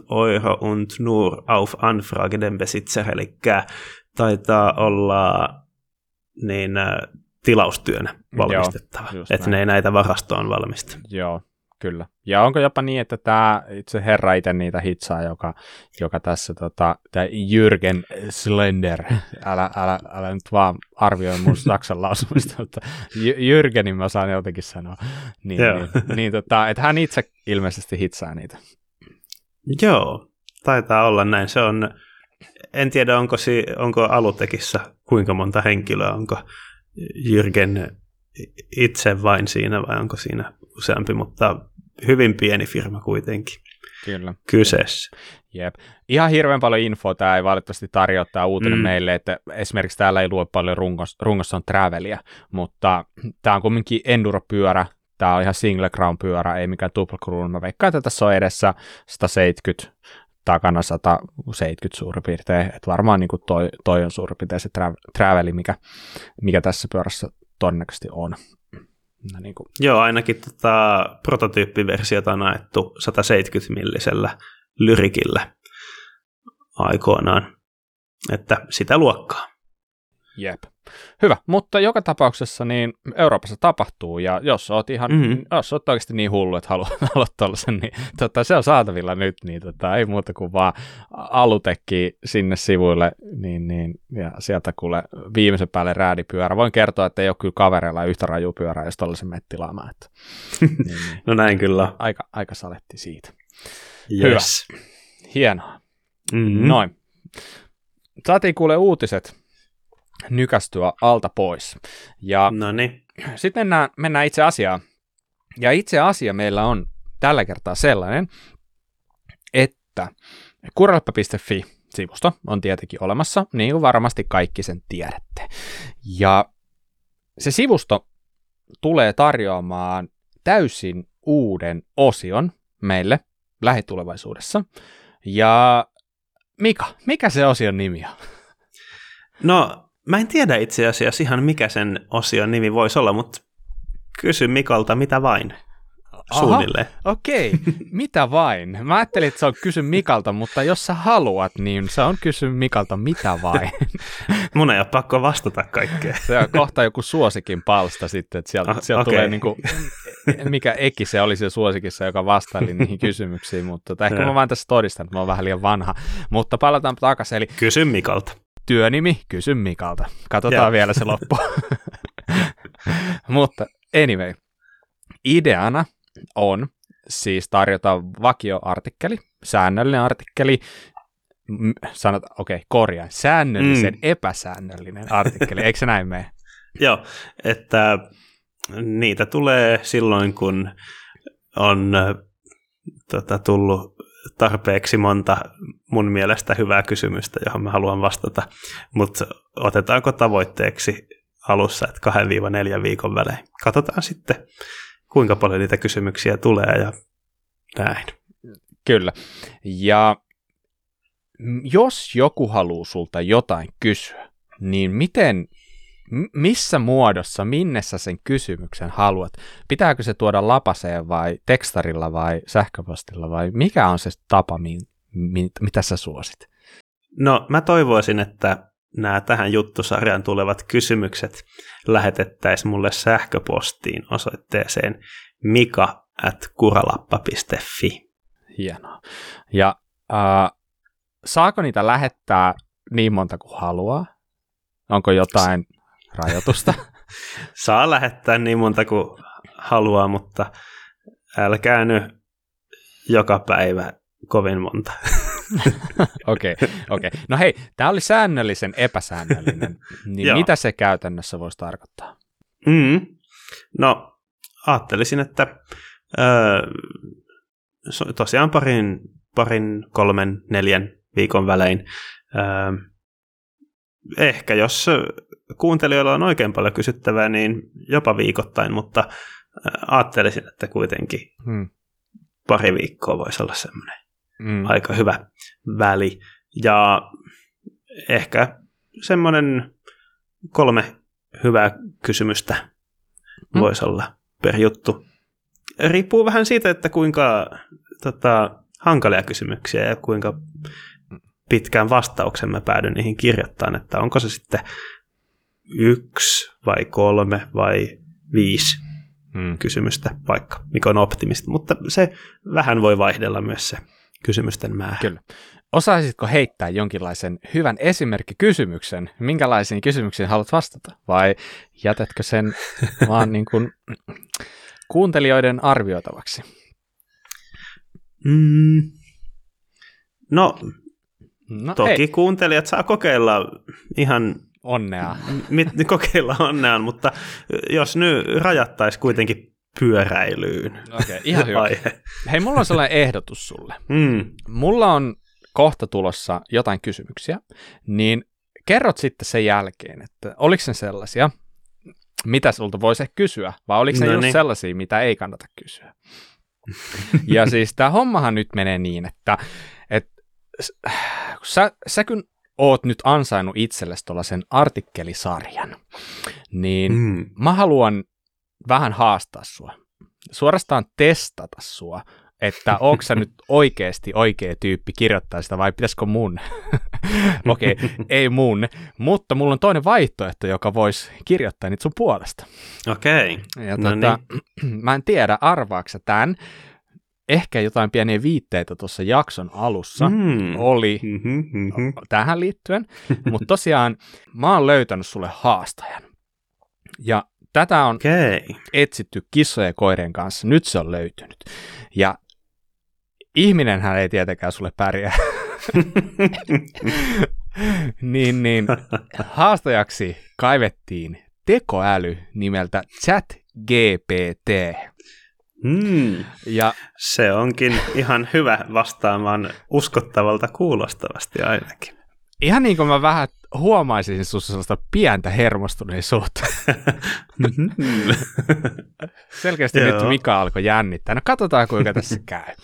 000 € und nur auf Anfrage den Besitzer, eli taitaa olla niin, tilaustyönä valmistettava, että ne ei näitä varastoon valmista. Joo, kyllä. Ja onko jopa niin, että tämä itse herra itse niitä hitsaa, joka tässä, tämä Jürgen Slender, älä nyt vaan arvioi mun saksan lausumista, mutta Jürgenin mä saan jotenkin sanoa. Että hän itse ilmeisesti hitsaa niitä. Joo, taitaa olla näin. Se on, en tiedä onko Alutechissä kuinka monta henkilöä, onko Jürgen itse vain siinä vai onko siinä useampi, mutta hyvin pieni firma kuitenkin kyseessä. Jep. Ihan hirveän paljon infoa tämä ei valitettavasti tarjoa tämä uutinen meille, että esimerkiksi täällä ei lue paljon rungossa on travelia, mutta tämä on kumminkin enduropyörä, tämä on ihan single crown pyörä, ei mikään tuple crown, mä veikkaan, että tässä on edessä 170, takana 170 suurin piirtein, että varmaan niin kuin toi on suurin piirtein se traveli, mikä tässä pyörässä todennäköisesti on. No niin kuin. Joo, ainakin prototyyppiversiota on ajettu 170-millisellä lyrikillä aikoinaan, että sitä luokkaa. Jep. Hyvä, mutta joka tapauksessa niin Euroopassa tapahtuu, ja jos olet oikeasti niin hullu, että haluat tuollaisen, niin se on saatavilla nyt, niin ei muuta kuin vaan Alutechiin sinne sivuille, niin, ja sieltä kuule viimeisen päälle räädipyörä. Voin kertoa, että ei ole kyllä kavereilla yhtä raju pyörää, jos tuollaisen menet tilaamaan. Että, niin, no näin kyllä. Aika saletti siitä. Yes. Hyvä. Hienoa. Noin. Saatiin kuule uutiset. nykästyä alta pois. Ja sitten mennään itse asiaan. Ja itse asia meillä on tällä kertaa sellainen, että kuralappa.fi-sivusto on tietenkin olemassa, niin kuin varmasti kaikki sen tiedätte. Ja se sivusto tulee tarjoamaan täysin uuden osion meille lähitulevaisuudessa. Ja Mika, mikä se osion nimi on? No, mä en tiedä itse asiassa ihan mikä sen osion nimi voisi olla, mutta kysy Mikalta mitä vain. Suunnilleen. Okei. Mitä vain. Mä ajattelin, että se on kysy Mikalta, mutta jos sä haluat, niin se on kysy Mikalta mitä vain. Mun ei ole pakko vastata kaikkeen. Se on kohta joku suosikin palsta sitten, että sieltä okay. Tulee niinku, mikä eki se oli siellä suosikissa, joka vastaili niihin kysymyksiin, mutta ehkä mä vaan tässä todistan, että mä oon vähän liian vanha. Mutta palataan takaisin. Eli kysy Mikalta. Työnimi, kysy Mikalta. Katsotaan vielä se loppu. Mutta anyway, ideana on siis tarjota vakioartikkeli, säännöllinen artikkeli, säännöllisen epäsäännöllinen artikkeli, eikö se näin mene? Joo, että niitä tulee silloin, kun on tullut tarpeeksi monta mun mielestä hyvää kysymystä, johon mä haluan vastata, mutta otetaanko tavoitteeksi alussa, että 2-4 viikon välein. Katsotaan sitten, kuinka paljon niitä kysymyksiä tulee ja näin. Kyllä. Ja jos joku haluaa sulta jotain kysyä, niin missä muodossa, minne sä sen kysymyksen haluat? Pitääkö se tuoda lapaseen vai tekstarilla vai sähköpostilla vai mikä on se tapa, mitä sä suosit? No mä toivoisin, että nämä tähän juttusarjaan tulevat kysymykset lähetettäisiin mulle sähköpostiin osoitteeseen mika@kuralappa.fi. Hienoa. Ja saako niitä lähettää niin monta kuin haluaa? Onko jotain rajoitusta? Saa lähettää niin monta kuin haluaa, mutta älkää nyt joka päivä kovin monta. Okei. No hei, tämä oli säännöllisen epäsäännöllinen, niin mitä se käytännössä voisi tarkoittaa? No, ajattelisin, että tosiaan 3-4 viikon välein, ehkä jos kuuntelijoilla on oikein paljon kysyttävää, niin jopa viikoittain, mutta ajattelisin, että kuitenkin 2 viikkoa voisi olla semmoinen. Aika hyvä väli. Ja ehkä semmoinen 3 hyvää kysymystä voisi olla per juttu. Riippuu vähän siitä, että kuinka hankalia kysymyksiä ja kuinka pitkään vastauksen mä päädyn niihin kirjoittamaan, että onko se sitten 1 vai 3 vai 5 kysymystä vaikka, mikä on optimista. Mutta se vähän voi vaihdella myös se kysymysten määrä. Kyllä. Osaisitko heittää jonkinlaisen hyvän esimerkkikysymyksen? Minkälaisiin kysymyksiin haluat vastata? Vai jätätkö sen vaan niin kuin kuuntelijoiden arvioitavaksi? No toki ei. Kuuntelijat saa kokeilla ihan onnea. Kokeilla onneaan, mutta jos nyt rajattaisiin kuitenkin pyöräilyyn. Okei, ihan hyvä. Hei, mulla on sellainen ehdotus sulle. Mulla on kohta tulossa jotain kysymyksiä, niin kerrot sitten sen jälkeen, että oliko ne sellaisia, mitä sulta voisi kysyä, vai oliko ne just sellaisia, mitä ei kannata kysyä. Ja siis tämä hommahan nyt menee niin, että sä kun oot nyt ansainnut itsellesi tuollaisen artikkelisarjan, niin mä haluan vähän haastaa sua, suorastaan testata sua, että onko sä nyt oikeasti oikea tyyppi kirjoittaa sitä vai pitäisikö mun? Okei, ei mun, mutta mulla on toinen vaihtoehto, joka voisi kirjoittaa niitä sun puolesta. Okei. Ja mä en tiedä, arvaaksa tämän. Ehkä jotain pieniä viitteitä tuossa jakson alussa oli tähän liittyen, mutta tosiaan mä oon löytänyt sulle haastajan. Ja tätä on etsitty kissojen ja koirien kanssa. Nyt se on löytynyt. Ja ihminenhän ei tietenkään sulle pärjää. niin haastajaksi kaivettiin tekoäly nimeltä ChatGPT. Ja se onkin ihan hyvä vastaamaan uskottavalta kuulostavasti ainakin. Ihan niin kuin mä vähän huomaisin sinussa sellaista pientä hermostuneisuutta. Selkeästi nyt Mika alkoi jännittää. No katsotaan kuinka tässä käy.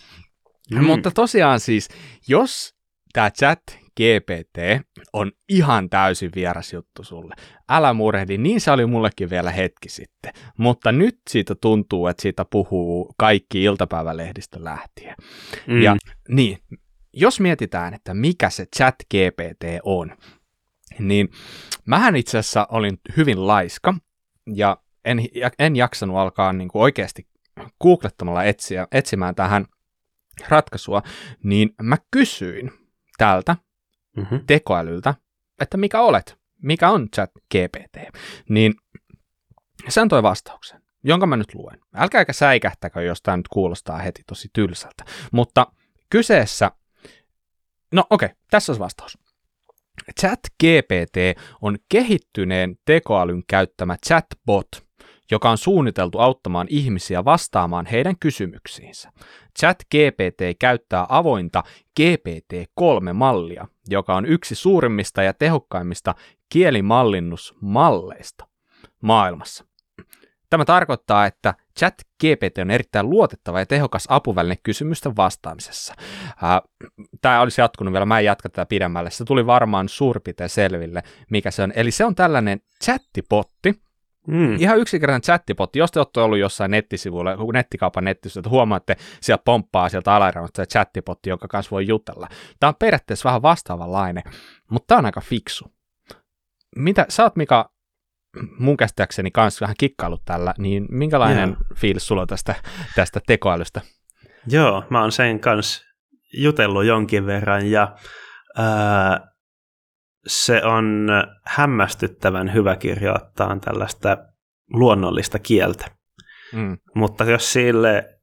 Mutta tosiaan siis, jos tämä ChatGPT on ihan täysin vieras juttu sulle, älä murehdi, niin se oli mullekin vielä hetki sitten. Mutta nyt siitä tuntuu, että siitä puhuu kaikki iltapäivälehdistä lähtien. Ja niin, jos mietitään, että mikä se ChatGPT on, niin mähän itse asiassa olin hyvin laiska ja en jaksanut alkaa niin kuin oikeasti googlettamalla etsimään tähän ratkaisua, niin mä kysyin tältä tekoälyltä, että mikä on ChatGPT, niin se antoi vastauksen, jonka mä nyt luen. Älkääkä säikähtäkö, jos tämä nyt kuulostaa heti tosi tylsältä, mutta kyseessä, no okei, tässä on vastaus. ChatGPT on kehittyneen tekoälyn käyttämä chatbot, joka on suunniteltu auttamaan ihmisiä vastaamaan heidän kysymyksiinsä. ChatGPT käyttää avointa GPT-3-mallia, joka on yksi suurimmista ja tehokkaimmista kielimallinnusmalleista maailmassa. Tämä tarkoittaa, että ChatGPT on erittäin luotettava ja tehokas apuväline kysymysten vastaamisessa. Tämä olisi jatkunut vielä, mä en jatka tätä pidemmälle. Se tuli varmaan suurin piirtein selville, mikä se on. Eli se on tällainen chattipotti, ihan yksinkertainen chattipotti. Jos te olette ollut jossain nettisivuilla, nettikaupan nettisivuilla, että huomaatte, siellä pomppaa sieltä alaraamasta chattipotti, jonka kanssa voi jutella. Tämä on periaatteessa vähän vastaavanlainen, mutta tämä on aika fiksu. Mitä sä oot, Mika, mun käsittääkseni kanssa vähän kikkailut tällä, niin minkälainen fiilis sulla tästä tekoälystä? Joo, mä oon sen kanssa jutellut jonkin verran ja se on hämmästyttävän hyvä kirjoittaa tällaista luonnollista kieltä. Mutta jos sille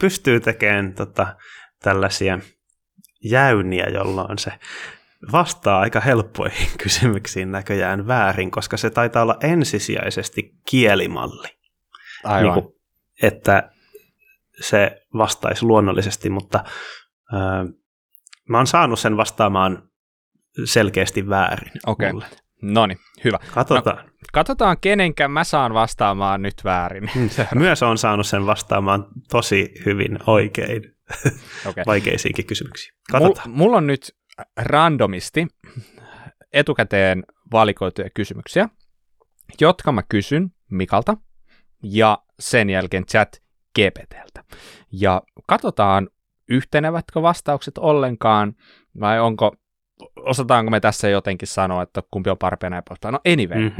pystyy tekemään tällaisia jäyniä, jolloin se vastaa aika helppoihin kysymyksiin näköjään väärin, koska se taitaa olla ensisijaisesti kielimalli. Aivan. Niin kuin, että se vastaisi luonnollisesti, mutta mä oon saanut sen vastaamaan selkeästi väärin. Okei, noniin, hyvä. Katsotaan, kenenkä mä saan vastaamaan nyt väärin. Myös on saanut sen vastaamaan tosi hyvin oikein vaikeisiinkin kysymyksiin. Katsotaan. Mulla on nyt randomisti etukäteen valikoituja kysymyksiä, jotka mä kysyn Mikalta ja sen jälkeen ChatGPT:ltä. Ja katsotaan, yhtenevätkö vastaukset ollenkaan vai osataanko me tässä jotenkin sanoa, että kumpi on parempia näin pohtaa. No anyway.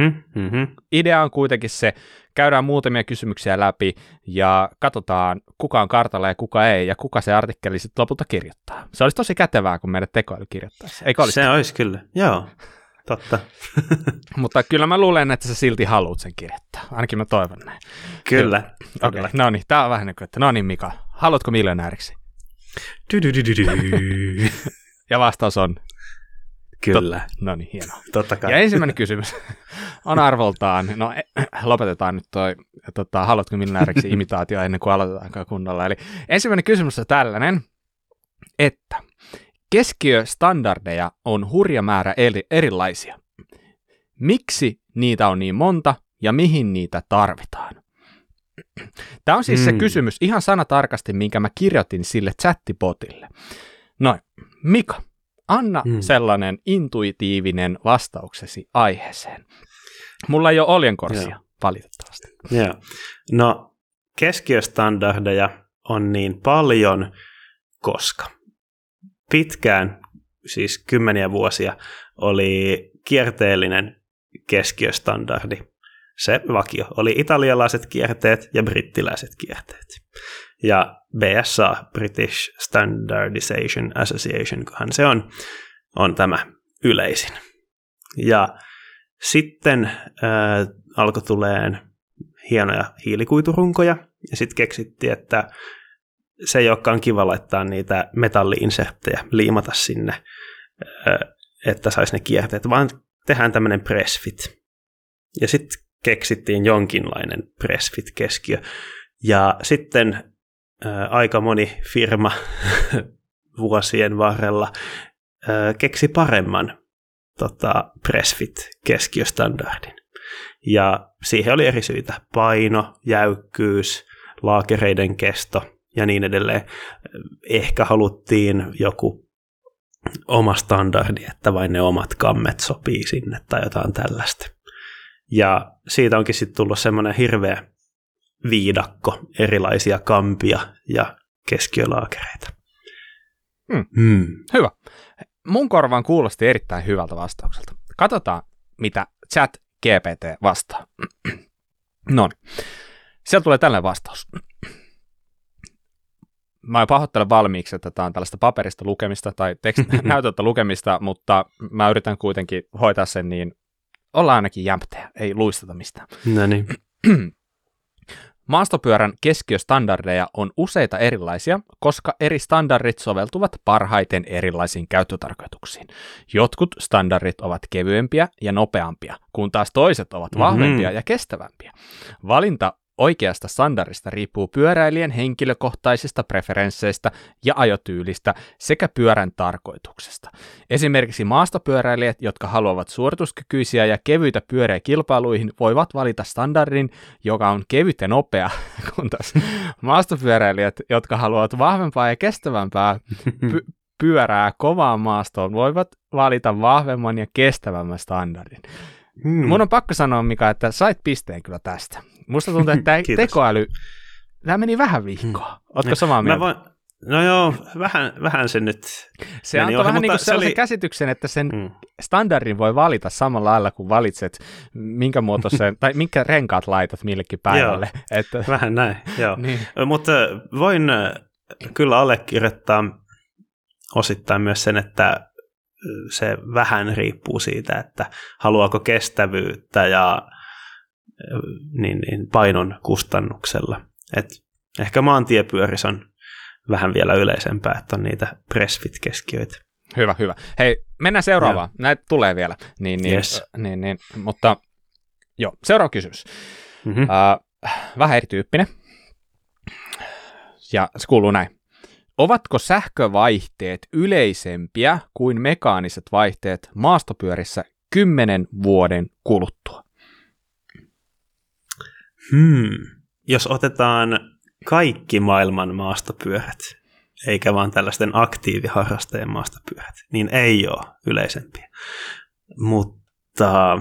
Idea on kuitenkin se, käydään muutamia kysymyksiä läpi ja katsotaan, kuka on kartalla ja kuka ei, ja kuka se artikkeli sitten lopulta kirjoittaa. Se olisi tosi kätevää, kun meidän tekoäly kirjoittaisi. Eikö olisi? Se olisi kyllä, joo, totta. Mutta kyllä mä luulen, että sä silti haluat sen kirjoittaa. Ainakin mä toivon näin. Kyllä. Okei. No niin, tää on vähän niin kuin, että no niin Mika, haluatko miljonääriksi? Ja vastaus on? Kyllä. No niin, hienoa. Totta kai. Ja ensimmäinen kysymys on arvoltaan, no lopetetaan nyt toi, haluatko miljonääriksi imitaatio ennen kuin aloitetaan kunnolla. Eli ensimmäinen kysymys on tällainen, että keskiöstandardeja on hurja määrä erilaisia. Miksi niitä on niin monta ja mihin niitä tarvitaan? Tämä on siis se kysymys ihan sanatarkasti, minkä mä kirjoitin sille chattibotille. Noin, Mika, anna sellainen intuitiivinen vastauksesi aiheeseen. Mulla ei ole oljenkorsia, valitettavasti. Joo. No, keskiöstandardeja on niin paljon, koska pitkään, siis kymmeniä vuosia, oli kierteellinen keskiöstandardi. Se vakio oli italialaiset kierteet ja brittiläiset kierteet. Ja BSA, British Standardization Association, kohan se on tämä yleisin. Ja sitten alkoi tulemaan hienoja hiilikuiturunkoja, ja sitten keksittiin, että se ei olekaan kiva laittaa niitä metalli-inserttejä, liimata sinne, että saisi ne kierteet, vaan tehdään tämmöinen pressfit. Ja sitten keksittiin jonkinlainen pressfit-keskiö. Ja sitten aika moni firma vuosien varrella keksi paremman pressfit-keskiöstandardin. Ja siihen oli eri syitä. Paino, jäykkyys, laakereiden kesto ja niin edelleen. Ehkä haluttiin joku oma standardi, että vain ne omat kammet sopii sinne tai jotain tällaista. Ja siitä onkin sitten tullut semmoinen hirveä viidakko erilaisia kampia ja keskiölaakereita. Hyvä. Mun korvaan kuulosti erittäin hyvältä vastaukselta. Katsotaan, mitä ChatGPT vastaa. Noniin. Sieltä tulee tällainen vastaus. Mä en pahoittele valmiiksi, että tämä on tällaista paperista lukemista tai näytöltä lukemista, mutta mä yritän kuitenkin hoitaa sen niin, ollaan ainakin jämptejä, ei luisteta mistään. No niin. Maastopyörän keskiöstandardeja on useita erilaisia, koska eri standardit soveltuvat parhaiten erilaisiin käyttötarkoituksiin. Jotkut standardit ovat kevyempiä ja nopeampia, kun taas toiset ovat vahvempia ja kestävämpiä. Valinta oikeasta standardista riippuu pyöräilijän henkilökohtaisista preferensseistä ja ajotyylistä sekä pyörän tarkoituksesta. Esimerkiksi maastopyöräilijät, jotka haluavat suorituskykyisiä ja kevyitä pyöriä kilpailuihin, voivat valita standardin, joka on kevyt ja nopea, kun taas maastopyöräilijät, jotka haluavat vahvempaa ja kestävämpää pyörää kovaan maastoon, voivat valita vahvemman ja kestävämmän standardin. Mun on pakko sanoa, Mika, että sait pisteen kyllä tästä. Musta tuntuu, että tekoäly, tämä meni vähän viikkoa. Ootko samaa mieltä? No joo, vähän se nyt se meni antoi vähän niin kuin sellaisen käsityksen, että sen standardin voi valita samalla lailla, kun valitset, minkä muotoisen, tai minkä renkaat laitat millekin päivälle. Että vähän näin, joo. Niin. Mutta voin kyllä allekirjoittaa osittain myös sen, että se vähän riippuu siitä, että haluaako kestävyyttä ja niin painon kustannuksella. Et ehkä maantiepyörissä on vähän vielä yleisempää, että on niitä pressfit-keskiöitä. Hyvä. Hei, mennään seuraavaan. Näitä tulee vielä. Niin, mutta joo, seuraava kysymys. Vähän erityyppinen. Ja se kuuluu näin. Ovatko sähkövaihteet yleisempiä kuin mekaaniset vaihteet maastopyörissä 10 vuoden kuluttua? Jos otetaan kaikki maailman maastopyörät, eikä vaan tällaisten aktiiviharrastajien maastopyörät, niin ei ole yleisempiä. Mutta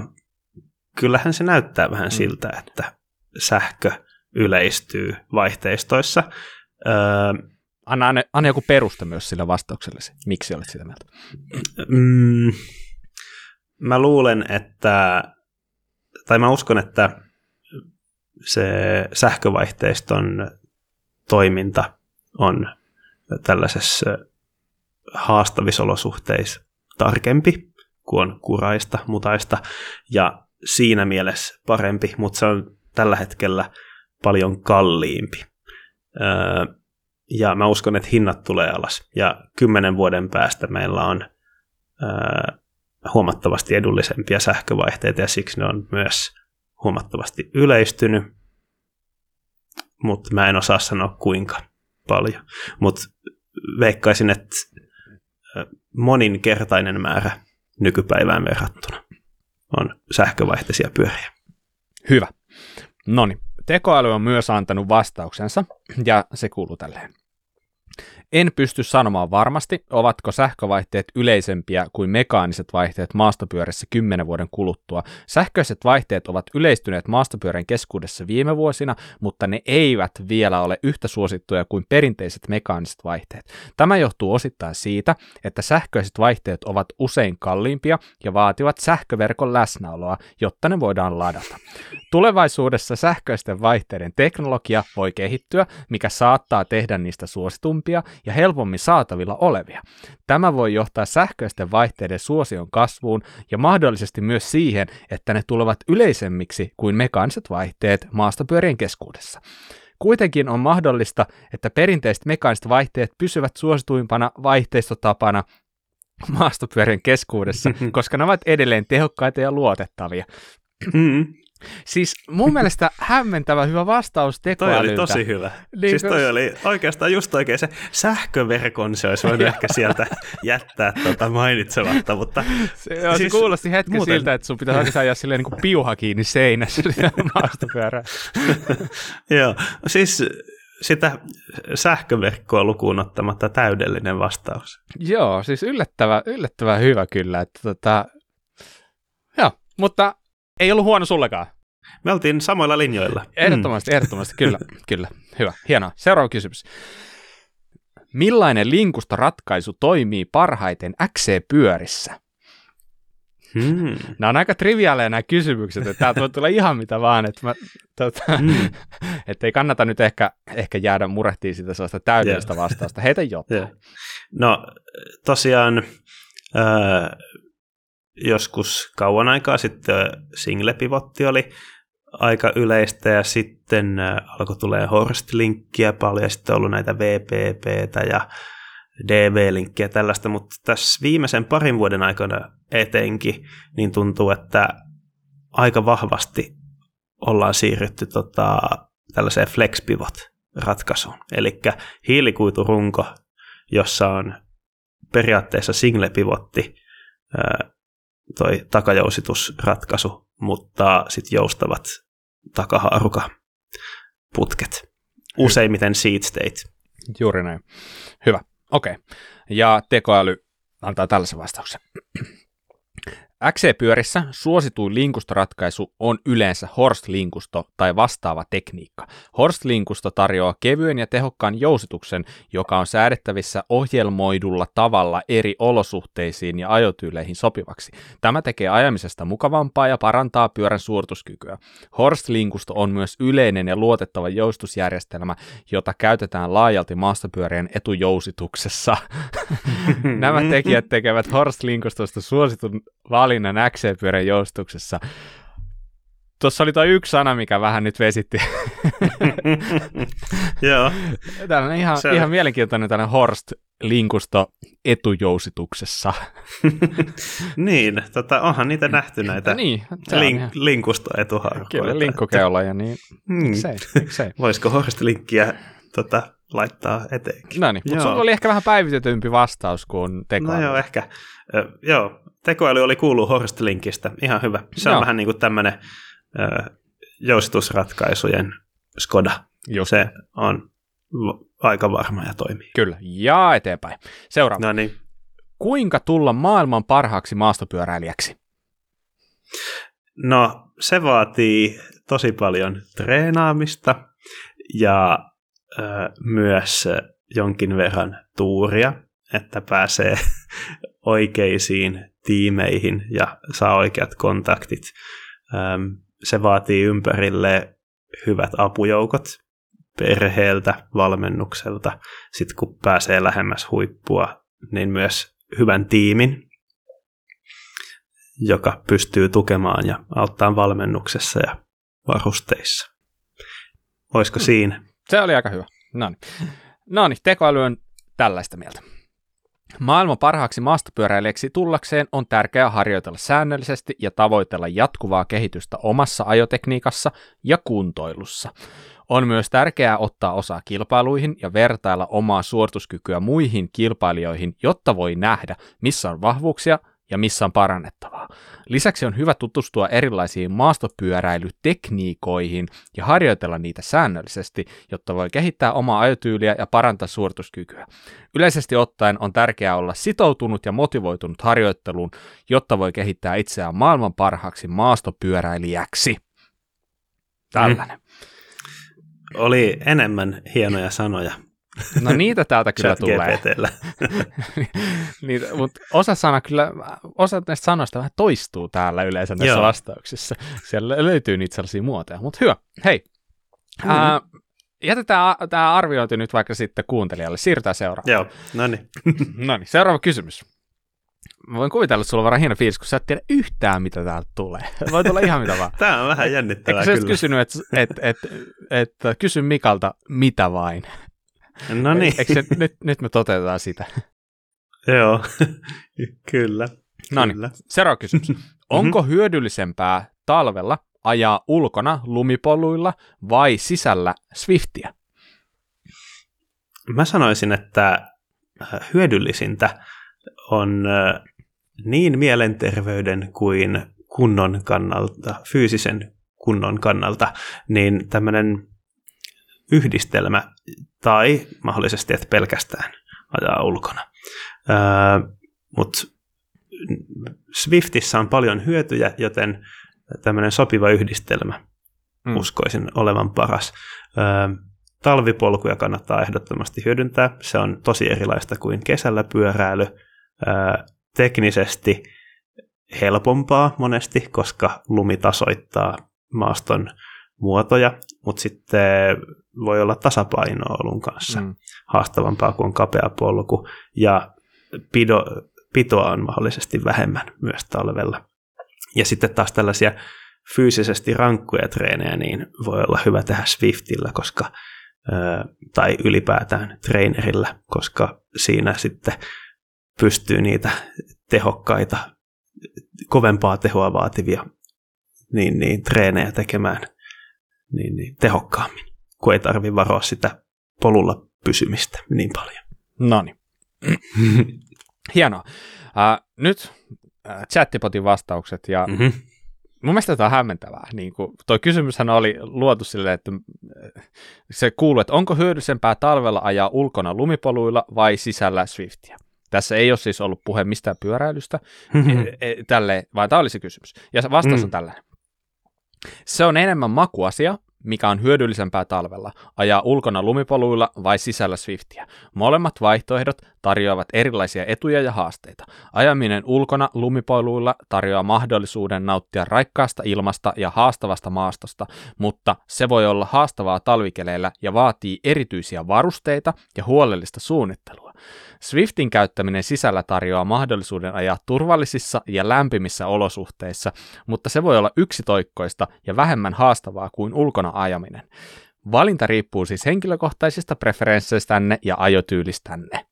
kyllähän se näyttää vähän siltä, että sähkö yleistyy vaihteistoissa. Anna joku peruste myös sillä vastauksellesi. Miksi olet sitä mieltä? Mä luulen, että, tai mä uskon, että se sähkövaihteiston toiminta on tällaisessa haastavissa olosuhteissa tarkempi kuin on kuraista, mutaista ja siinä mielessä parempi, mutta se on tällä hetkellä paljon kalliimpi. Ja mä uskon, että hinnat tulee alas. Ja 10 vuoden päästä meillä on huomattavasti edullisempia sähkövaihteita, ja siksi ne on myös huomattavasti yleistynyt. Mutta mä en osaa sanoa kuinka paljon. Mutta veikkaisin, että moninkertainen määrä nykypäivään verrattuna on sähkövaihteisia pyöriä. Hyvä. Noniin. Tekoäly on myös antanut vastauksensa, ja se kuuluu tälleen. En pysty sanomaan varmasti, ovatko sähkövaihteet yleisempiä kuin mekaaniset vaihteet maastopyörissä 10 vuoden kuluttua. Sähköiset vaihteet ovat yleistyneet maastopyörän keskuudessa viime vuosina, mutta ne eivät vielä ole yhtä suosittuja kuin perinteiset mekaaniset vaihteet. Tämä johtuu osittain siitä, että sähköiset vaihteet ovat usein kalliimpia ja vaativat sähköverkon läsnäoloa, jotta ne voidaan ladata. Tulevaisuudessa sähköisten vaihteiden teknologia voi kehittyä, mikä saattaa tehdä niistä suositumpia ja helpommin saatavilla olevia. Tämä voi johtaa sähköisten vaihteiden suosion kasvuun ja mahdollisesti myös siihen, että ne tulevat yleisemmiksi kuin mekaaniset vaihteet maastopyörien keskuudessa. Kuitenkin on mahdollista, että perinteiset mekaaniset vaihteet pysyvät suosituimpana vaihteistotapana maastopyörien keskuudessa, koska ne ovat edelleen tehokkaita ja luotettavia. Siis mun mielestä hämmentävä hyvä vastaus tekoälyltä. Toi oli tosi hyvä. Niin siis toi oli oikeastaan just oikein se sähköverkon, se olisi voinut ehkä sieltä jättää mainitsematta, mutta... Se siis kuulosti hetki muuten... siltä, että sun pitää oikeastaan ajaa silleen niin kuin piuha kiinni seinässä maastopyörää. Joo, siis sitä sähköverkkoa lukuun ottamatta täydellinen vastaus. Joo, siis yllättävän hyvä kyllä, että Joo, mutta... Ei ollut huono sullekaan. Me oltiin samoilla linjoilla. Ehdottomasti, kyllä. Hyvä, hienoa. Seuraava kysymys. Millainen linkustoratkaisu toimii parhaiten XC-pyörissä? Nämä on aika triviaaleja nämä kysymykset, että täältä voi tulla ihan mitä vaan, että ei kannata nyt ehkä jäädä murehtimaan sitä sellaista täydellistä vastausta. Heitä jotain. No tosiaan... Joskus kauan aikaa sitten single-pivotti oli aika yleistä ja sitten alkoi tulee Horst-linkkiä paljon ja sitten on ollut näitä VPPtä ja DV-linkkiä tällaista, mutta tässä viimeisen parin vuoden aikana etenkin niin tuntuu, että aika vahvasti ollaan siirrytty tällaiseen flex-pivot-ratkaisuun, eli hiilikuiturunko, jossa on periaatteessa single-pivotti toi takajousitusratkaisu, mutta sitten joustavat takahaarukaputket. Useimmiten seat state. Juuri näin. Hyvä. Okei. Ja tekoäly antaa tällaisen vastauksen. XC-pyörissä suosituin linkustoratkaisu on yleensä Horst-linkusto tai vastaava tekniikka. Horst-linkusto tarjoaa kevyen ja tehokkaan jousituksen, joka on säädettävissä ohjelmoidulla tavalla eri olosuhteisiin ja ajotyyleihin sopivaksi. Tämä tekee ajamisesta mukavampaa ja parantaa pyörän suorituskykyä. Horst-linkusto on myös yleinen ja luotettava joustusjärjestelmä, jota käytetään laajalti maastopyörien etujousituksessa. Nämä tekijät tekevät Horst-linkustosta suositun valinnan XC-pyörän joustuksessa. Tuossa oli toi yksi sana, mikä vähän nyt vesitti. Joo. Tällainen ihan mielenkiintoinen tällainen Horst-linkusto etujousituksessa. Niin, onhan niitä nähty näitä linkusto-etuharkoita. Kyllä, linkkukeuloja, niin miksei. Voisiko Horst-linkkiä laittaa eteenkin? No niin, mutta sulla oli ehkä vähän päivitetympi vastaus kuin tekoäly. No joo, ehkä. Joo. Tekoäly oli kuullut Horst-linkistä. Ihan hyvä. Se on vähän niin kuin tämmöinen jousitusratkaisujen Skoda. Just. Se on aika varma ja toimii. Kyllä. Ja eteenpäin. Seuraava. No niin. Kuinka tulla maailman parhaaksi maastopyöräilijäksi? No, se vaatii tosi paljon treenaamista ja myös jonkin verran tuuria, että pääsee oikeisiin tiimeihin ja saa oikeat kontaktit. Se vaatii ympärille hyvät apujoukot perheeltä, valmennukselta. Sitten kun pääsee lähemmäs huippua, niin myös hyvän tiimin, joka pystyy tukemaan ja auttamaan valmennuksessa ja varusteissa. Olisiko siinä? Se oli aika hyvä. No niin, tekoäly on tällaista mieltä. Maailman parhaaksi maastopyöräilijäksi tullakseen on tärkeää harjoitella säännöllisesti ja tavoitella jatkuvaa kehitystä omassa ajotekniikassa ja kuntoilussa. On myös tärkeää ottaa osaa kilpailuihin ja vertailla omaa suorituskykyä muihin kilpailijoihin, jotta voi nähdä, missä on vahvuuksia ja missä on parannettavaa. Lisäksi on hyvä tutustua erilaisiin maastopyöräilytekniikoihin ja harjoitella niitä säännöllisesti, jotta voi kehittää omaa ajotyyliä ja parantaa suorituskykyä. Yleisesti ottaen on tärkeää olla sitoutunut ja motivoitunut harjoitteluun, jotta voi kehittää itseään maailman parhaaksi maastopyöräilijäksi. Tällainen. Oli enemmän hienoja sanoja. No niitä täältä kyllä tulee. Niitä, mutta osa näistä sanoista vähän toistuu täällä yleensä näissä vastauksissa. Siellä löytyy niitä sellaisia muotoja, mutta hyvä. Hei, jätetään tämä arviointi nyt vaikka sitten kuuntelijalle. Siirrytään seuraavaan. Joo, no niin. Seuraava kysymys. Mä voin kuvitella, että sulla on varmaan hieno fiilis, kun sä et tiedä yhtään, mitä täältä tulee. Voi tulla ihan mitä vaan. Tää on vähän jännittävää kyllä. Eikö sä kysynyt, että kysy Mikalta mitä vain? No niin. Nyt me toteutetaan sitä. Joo, kyllä. No niin, seuraava kysymys. Onko hyödyllisempää talvella ajaa ulkona lumipoluilla vai sisällä Swiftiä? Mä sanoisin, että hyödyllisintä on niin mielenterveyden kuin kunnon kannalta, fyysisen kunnon kannalta, niin tämmöinen yhdistelmä tai mahdollisesti, että pelkästään ajaa ulkona. Mutta Swiftissä on paljon hyötyjä, joten tämmöinen sopiva yhdistelmä uskoisin olevan paras. Talvipolkuja kannattaa ehdottomasti hyödyntää. Se on tosi erilaista kuin kesällä pyöräily. Teknisesti helpompaa monesti, koska lumi tasoittaa maaston muotoja, mutta sitten voi olla tasapainoa olun kanssa haastavampaa kuin kapea polku, ja pitoa on mahdollisesti vähemmän myös talvella. Ja sitten taas tällaisia fyysisesti rankkoja treenejä niin voi olla hyvä tehdä Swiftillä, koska tai ylipäätään treenerillä, koska siinä sitten pystyy niitä tehokkaita, kovempaa tehoa vaativia niin treenejä tekemään niin tehokkaammin, kun ei tarvitse varoa sitä polulla pysymistä niin paljon. Noniin. Hienoa. Nyt chattipotin vastaukset. Ja mun mielestä tämä on hämmentävää. Niin kuin, toi kysymyshän oli luotu silleen, että se kuuluu, että onko hyödyllisempää talvella ajaa ulkona lumipoluilla vai sisällä Swiftiä? Tässä ei ole siis ollut puhe mistään pyöräilystä, vaan tämä oli se kysymys. Ja vastaus on tällainen. Se on enemmän makuasia, mikä on hyödyllisempää talvella, ajaa ulkona lumipoluilla vai sisällä Swiftiä. Molemmat vaihtoehdot tarjoavat erilaisia etuja ja haasteita. Ajaminen ulkona lumipoluilla tarjoaa mahdollisuuden nauttia raikkaasta ilmasta ja haastavasta maastosta, mutta se voi olla haastavaa talvikeleillä ja vaatii erityisiä varusteita ja huolellista suunnittelua. Swiftin käyttäminen sisällä tarjoaa mahdollisuuden ajaa turvallisissa ja lämpimissä olosuhteissa, mutta se voi olla yksitoikkoista ja vähemmän haastavaa kuin ulkona ajaminen. Valinta riippuu siis henkilökohtaisista preferensseistänne ja ajotyylistänne.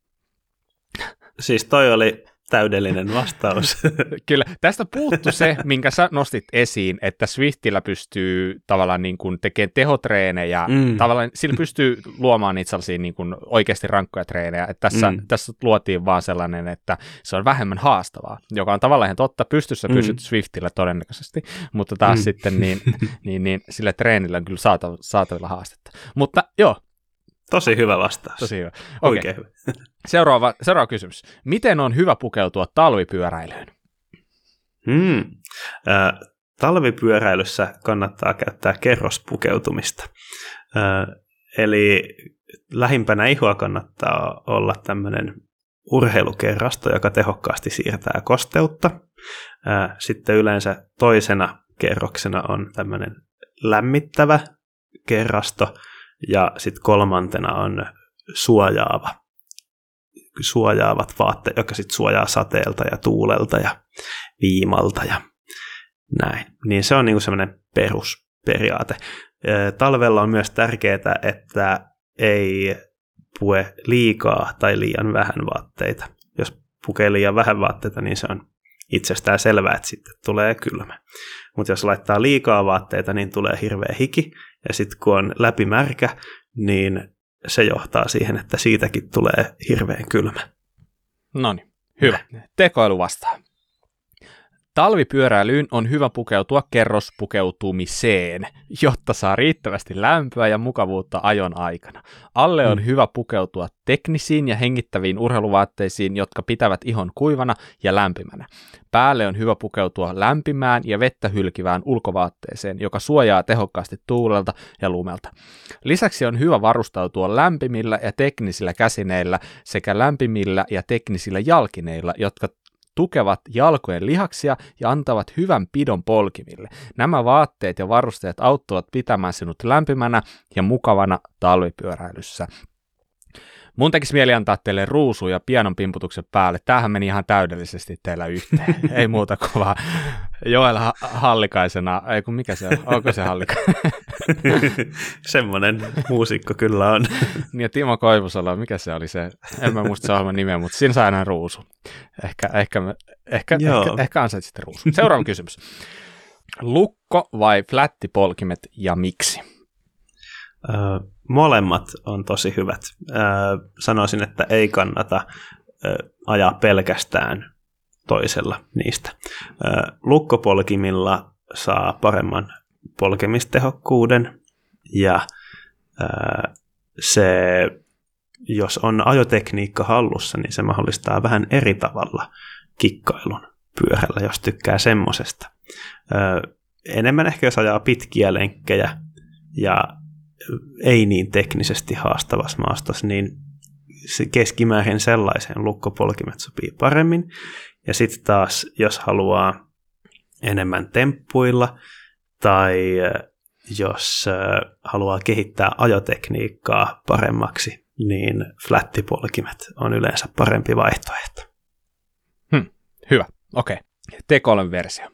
Siis toi oli täydellinen vastaus. Kyllä. Tästä puuttu se, minkä sä nostit esiin, että Swiftillä pystyy tavallaan niin kuin tekemään tehotreenejä, tavallaan sillä pystyy luomaan niitä sellaisia niin kuin oikeasti rankkoja treenejä. Että tässä luotiin vaan sellainen, että se on vähemmän haastavaa, joka on tavallaan ihan totta. Pystyssä pysyt Swiftillä todennäköisesti, mutta taas sitten niin sillä treenillä on kyllä saatavilla haastetta. Mutta joo. Tosi hyvä vastaus. Tosi hyvä. Oikein hyvä. Seuraava kysymys. Miten on hyvä pukeutua talvipyöräilyyn? Talvipyöräilyssä kannattaa käyttää kerrospukeutumista. Eli lähimpänä ihoa kannattaa olla tämmöinen urheilukerrasto, joka tehokkaasti siirtää kosteutta. Sitten yleensä toisena kerroksena on tämmöinen lämmittävä kerrasto, ja sitten kolmantena on suojaavat vaatteet, jotka sitten suojaa sateelta ja tuulelta ja viimalta ja näin. Niin se on niinku semmoinen perusperiaate. Talvella on myös tärkeää, että ei pue liikaa tai liian vähän vaatteita. Jos pukee liian vähän vaatteita, niin se on itsestään selvää, että sitten tulee kylmä. Mutta jos laittaa liikaa vaatteita, niin tulee hirveä hiki. Ja sitten kun on läpimärkä, niin se johtaa siihen, että siitäkin tulee hirveän kylmä. Noniin, hyvä. Tekoilu vastaa. Talvipyöräilyyn on hyvä pukeutua kerrospukeutumiseen, jotta saa riittävästi lämpöä ja mukavuutta ajon aikana. Alle on hyvä pukeutua teknisiin ja hengittäviin urheiluvaatteisiin, jotka pitävät ihon kuivana ja lämpimänä. Päälle on hyvä pukeutua lämpimään ja vettä hylkivään ulkovaatteeseen, joka suojaa tehokkaasti tuulelta ja lumelta. Lisäksi on hyvä varustautua lämpimillä ja teknisillä käsineillä sekä lämpimillä ja teknisillä jalkineilla, jotka tukevat jalkojen lihaksia ja antavat hyvän pidon polkimille. Nämä vaatteet ja varusteet auttavat pitämään sinut lämpimänä ja mukavana talvipyöräilyssä. Mun tekisi mieli antaa teille ruusu ja pianon pimputuksen päälle. Tämähän meni ihan täydellisesti teillä yhteen. Ei muuta kuin vaan Joel Hallikaisena. Ei kun mikä se on? Onko se Hallikainen? Semmoinen muusikko kyllä on. Niin ja Timo Koivusalo, mikä se oli se? En mä muista saada nimeä, mutta siinä sai aina ruusu. Ehkä ansaitsit ruusu. Seuraava kysymys. Lukko vai flättipolkimet ja miksi? Molemmat on tosi hyvät. Sanoisin, että ei kannata ajaa pelkästään toisella niistä. Lukkopolkimilla saa paremman polkemistehokkuuden ja se, jos on ajotekniikka hallussa, niin se mahdollistaa vähän eri tavalla kikkailun pyörällä, jos tykkää semmosesta. Enemmän ehkä jos ajaa pitkiä lenkkejä ja ei niin teknisesti haastavassa maastossa, niin se keskimäärin sellaiseen lukkopolkimet sopii paremmin. Ja sitten taas, jos haluaa enemmän temppuilla tai jos haluaa kehittää ajotekniikkaa paremmaksi, niin flättipolkimet on yleensä parempi vaihtoehto. Hyvä, okei. T3-versio.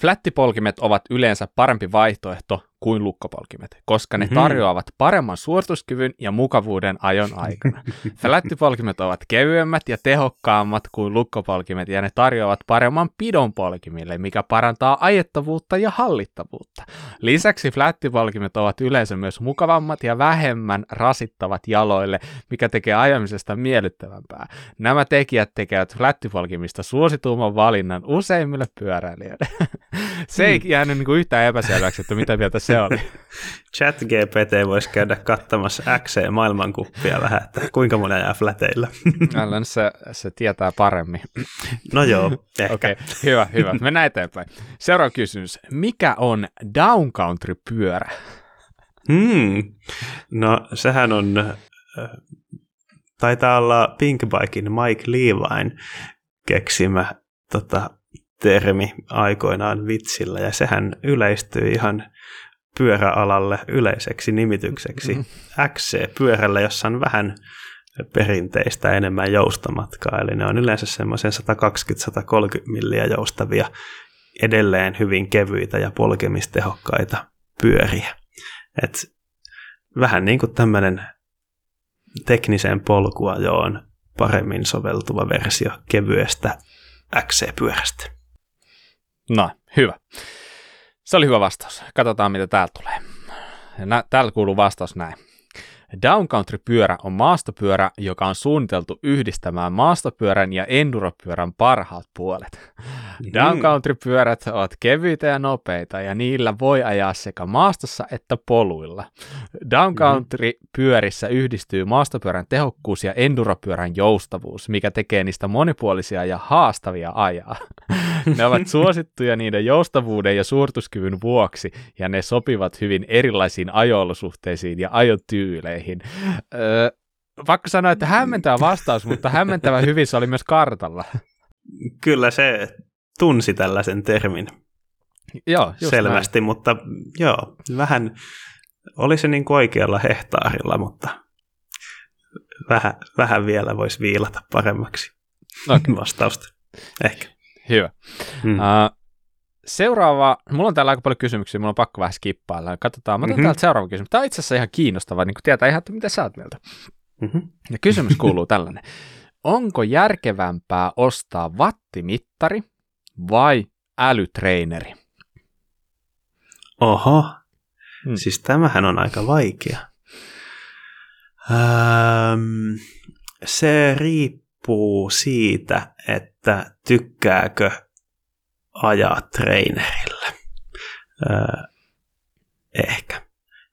Flättipolkimet ovat yleensä parempi vaihtoehto kuin lukkopolkimet, koska ne tarjoavat paremman suorituskyvyn ja mukavuuden ajon aikana. Flättipolkimet ovat kevyemmät ja tehokkaammat kuin lukkopolkimet, ja ne tarjoavat paremman pidon polkimille, mikä parantaa ajettavuutta ja hallittavuutta. Lisäksi flättipolkimet ovat yleensä myös mukavammat ja vähemmän rasittavat jaloille, mikä tekee ajamisesta miellyttävämpää. Nämä tekijät tekevät flättipolkimista suosituimman valinnan useimmille pyöräilijöille. Se ei jäänyt niin kuin yhtään epäselväksi, että mitä vielä tässä oli. ChatGPT voisi käydä kattamassa XC-maailmankuppia vähän, että kuinka moni ajaa fläteillä. Älä se tietää paremmin. No joo, ehkä. Okay, hyvä. Mennään eteenpäin. Seuraava kysymys. Mikä on downcountry-pyörä? No sehän on, taitaa olla Pinkbiken Mike Levine keksimä termi aikoinaan vitsillä, ja sehän yleistyi ihan pyöräalalle yleiseksi nimitykseksi XC-pyörällä, jossa on vähän perinteistä enemmän joustomatkaa, eli ne on yleensä semmoisen 120-130 milliä joustavia, edelleen hyvin kevyitä ja polkemistehokkaita pyöriä. Et vähän niin kuin tämmöinen tekniseen polkuajoon paremmin soveltuva versio kevyestä XC-pyörästä. No, hyvä. Se oli hyvä vastaus. Katsotaan, mitä täällä tulee. Täällä kuuluu vastaus näin. Downcountry-pyörä on maastopyörä, joka on suunniteltu yhdistämään maastopyörän ja enduropyörän parhaat puolet. Downcountry-pyörät ovat kevyitä ja nopeita, ja niillä voi ajaa sekä maastossa että poluilla. Downcountry-pyörissä yhdistyy maastopyörän tehokkuus ja enduropyörän joustavuus, mikä tekee niistä monipuolisia ja haastavia ajaa. Ne ovat suosittuja niiden joustavuuden ja suorituskyvyn vuoksi, ja ne sopivat hyvin erilaisiin ajo-olosuhteisiin ja ajotyyleihin. Vaikka sanoa, että hämmentävä vastaus, mutta hämmentävä hyvin se oli myös kartalla. Kyllä se tunsi tällaisen termin. Joo, selvästi, näin. Mutta joo, vähän oli se niin kuin oikealla hehtaarilla, mutta vähän vielä voisi viilata paremmaksi vastausta. Ehkä. Hyvä. Seuraava, mulla on täällä aika paljon kysymyksiä, mulla on pakko vähän skippailla. Katsotaan, mä otan täältä seuraava kysymys. Tämä on itse asiassa ihan kiinnostava, niin kun tietää ihan, että mitä sä oot mieltä. Ja kysymys kuuluu tällainen. Onko järkevämpää ostaa wattimittari vai älytreeneri? Oho, siis tämähän on aika vaikea. Se riippuu siitä, että tykkääkö ajaa treenerillä. Ehkä.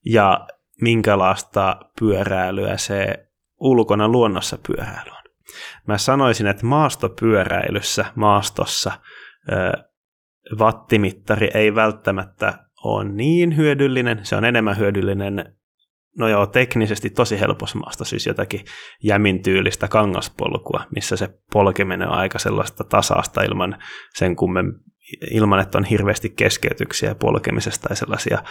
Ja minkälaista pyöräilyä se ulkona luonnossa pyöräily on. Mä sanoisin, että maastopyöräilyssä, maastossa wattimittari ei välttämättä ole niin hyödyllinen. Se on enemmän hyödyllinen, no joo, teknisesti tosi helpossa maastossa, siis jotakin jämintyylistä kangaspolkua, missä se polkeminen on aika sellaista tasaista ilman että on hirveästi keskeytyksiä polkemisesta tai sellaisia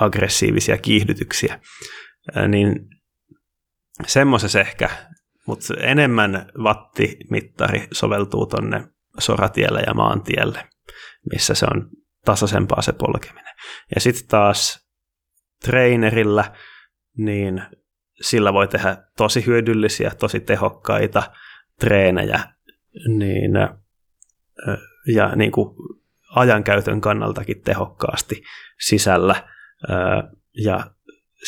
aggressiivisia kiihdytyksiä, niin semmoisessa ehkä, mutta enemmän wattimittari soveltuu tonne soratielle ja maantielle, missä se on tasaisempaa se polkeminen. Ja sitten taas trainerilla, niin sillä voi tehdä tosi hyödyllisiä, tosi tehokkaita treenejä, niin, ja niin kuin ajankäytön kannaltakin tehokkaasti sisällä. Ja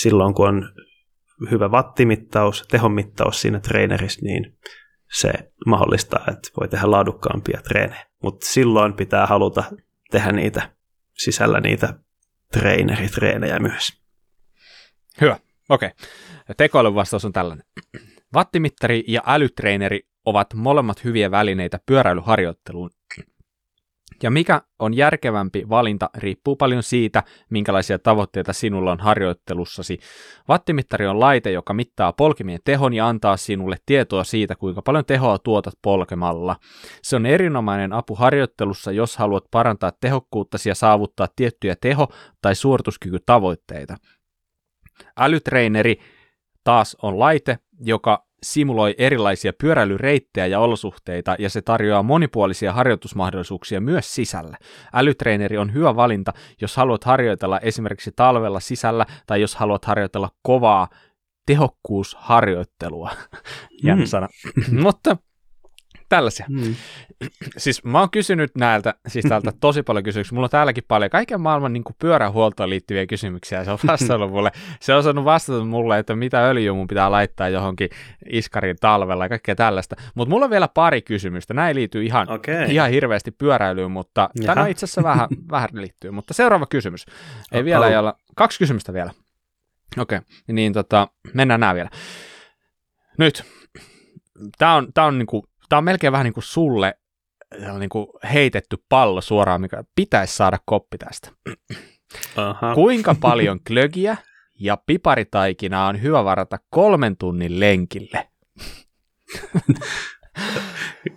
silloin, kun on hyvä wattimittaus, tehonmittaus siinä treenerissä, niin se mahdollistaa, että voi tehdä laadukkaampia treenejä. Mutta silloin pitää haluta tehdä niitä sisällä niitä treeneritreenejä myös. Hyvä, okei. Tekoilun vastaus on tällainen. Wattimittari ja älytreeneri ovat molemmat hyviä välineitä pyöräilyharjoitteluun. Ja mikä on järkevämpi valinta riippuu paljon siitä, minkälaisia tavoitteita sinulla on harjoittelussasi. Wattimittari on laite, joka mittaa polkemien tehon ja antaa sinulle tietoa siitä, kuinka paljon tehoa tuotat polkemalla. Se on erinomainen apu harjoittelussa, jos haluat parantaa tehokkuuttasi ja saavuttaa tiettyjä teho- tai suorituskykytavoitteita. Älytreeneri taas on laite, joka simuloi erilaisia pyöräilyreittejä ja olosuhteita, ja se tarjoaa monipuolisia harjoitusmahdollisuuksia myös sisällä. Älytreeneri on hyvä valinta, jos haluat harjoitella esimerkiksi talvella sisällä, tai jos haluat harjoitella kovaa tehokkuusharjoittelua. Jännä sana. Mutta tällaisia. Siis mä oon kysynyt näiltä, siis täältä tosi paljon kysymyksiä. Mulla on täälläkin paljon kaiken maailman niin kuin pyörähuoltoon liittyviä kysymyksiä. Se on vastannut mulle. Se on osannut vastata mulle, että mitä öljyä mun pitää laittaa johonkin iskarin talvella ja kaikkea tällaista. Mutta mulla on vielä pari kysymystä. Nämä ei liity ihan hirveästi pyöräilyyn, mutta tämä itse asiassa vähän liittyy. Mutta seuraava kysymys. Ei vielä ei olla. 2 kysymystä vielä. Okei, niin mennään nämä vielä. Nyt. Tämä on niin kuin tämä on melkein vähän niin kuin sulle niin kuin heitetty pallo suoraan, mikä pitäisi saada koppi tästä. Aha. Kuinka paljon klögiä ja piparitaikinaa on hyvä varata 3 tunnin lenkille?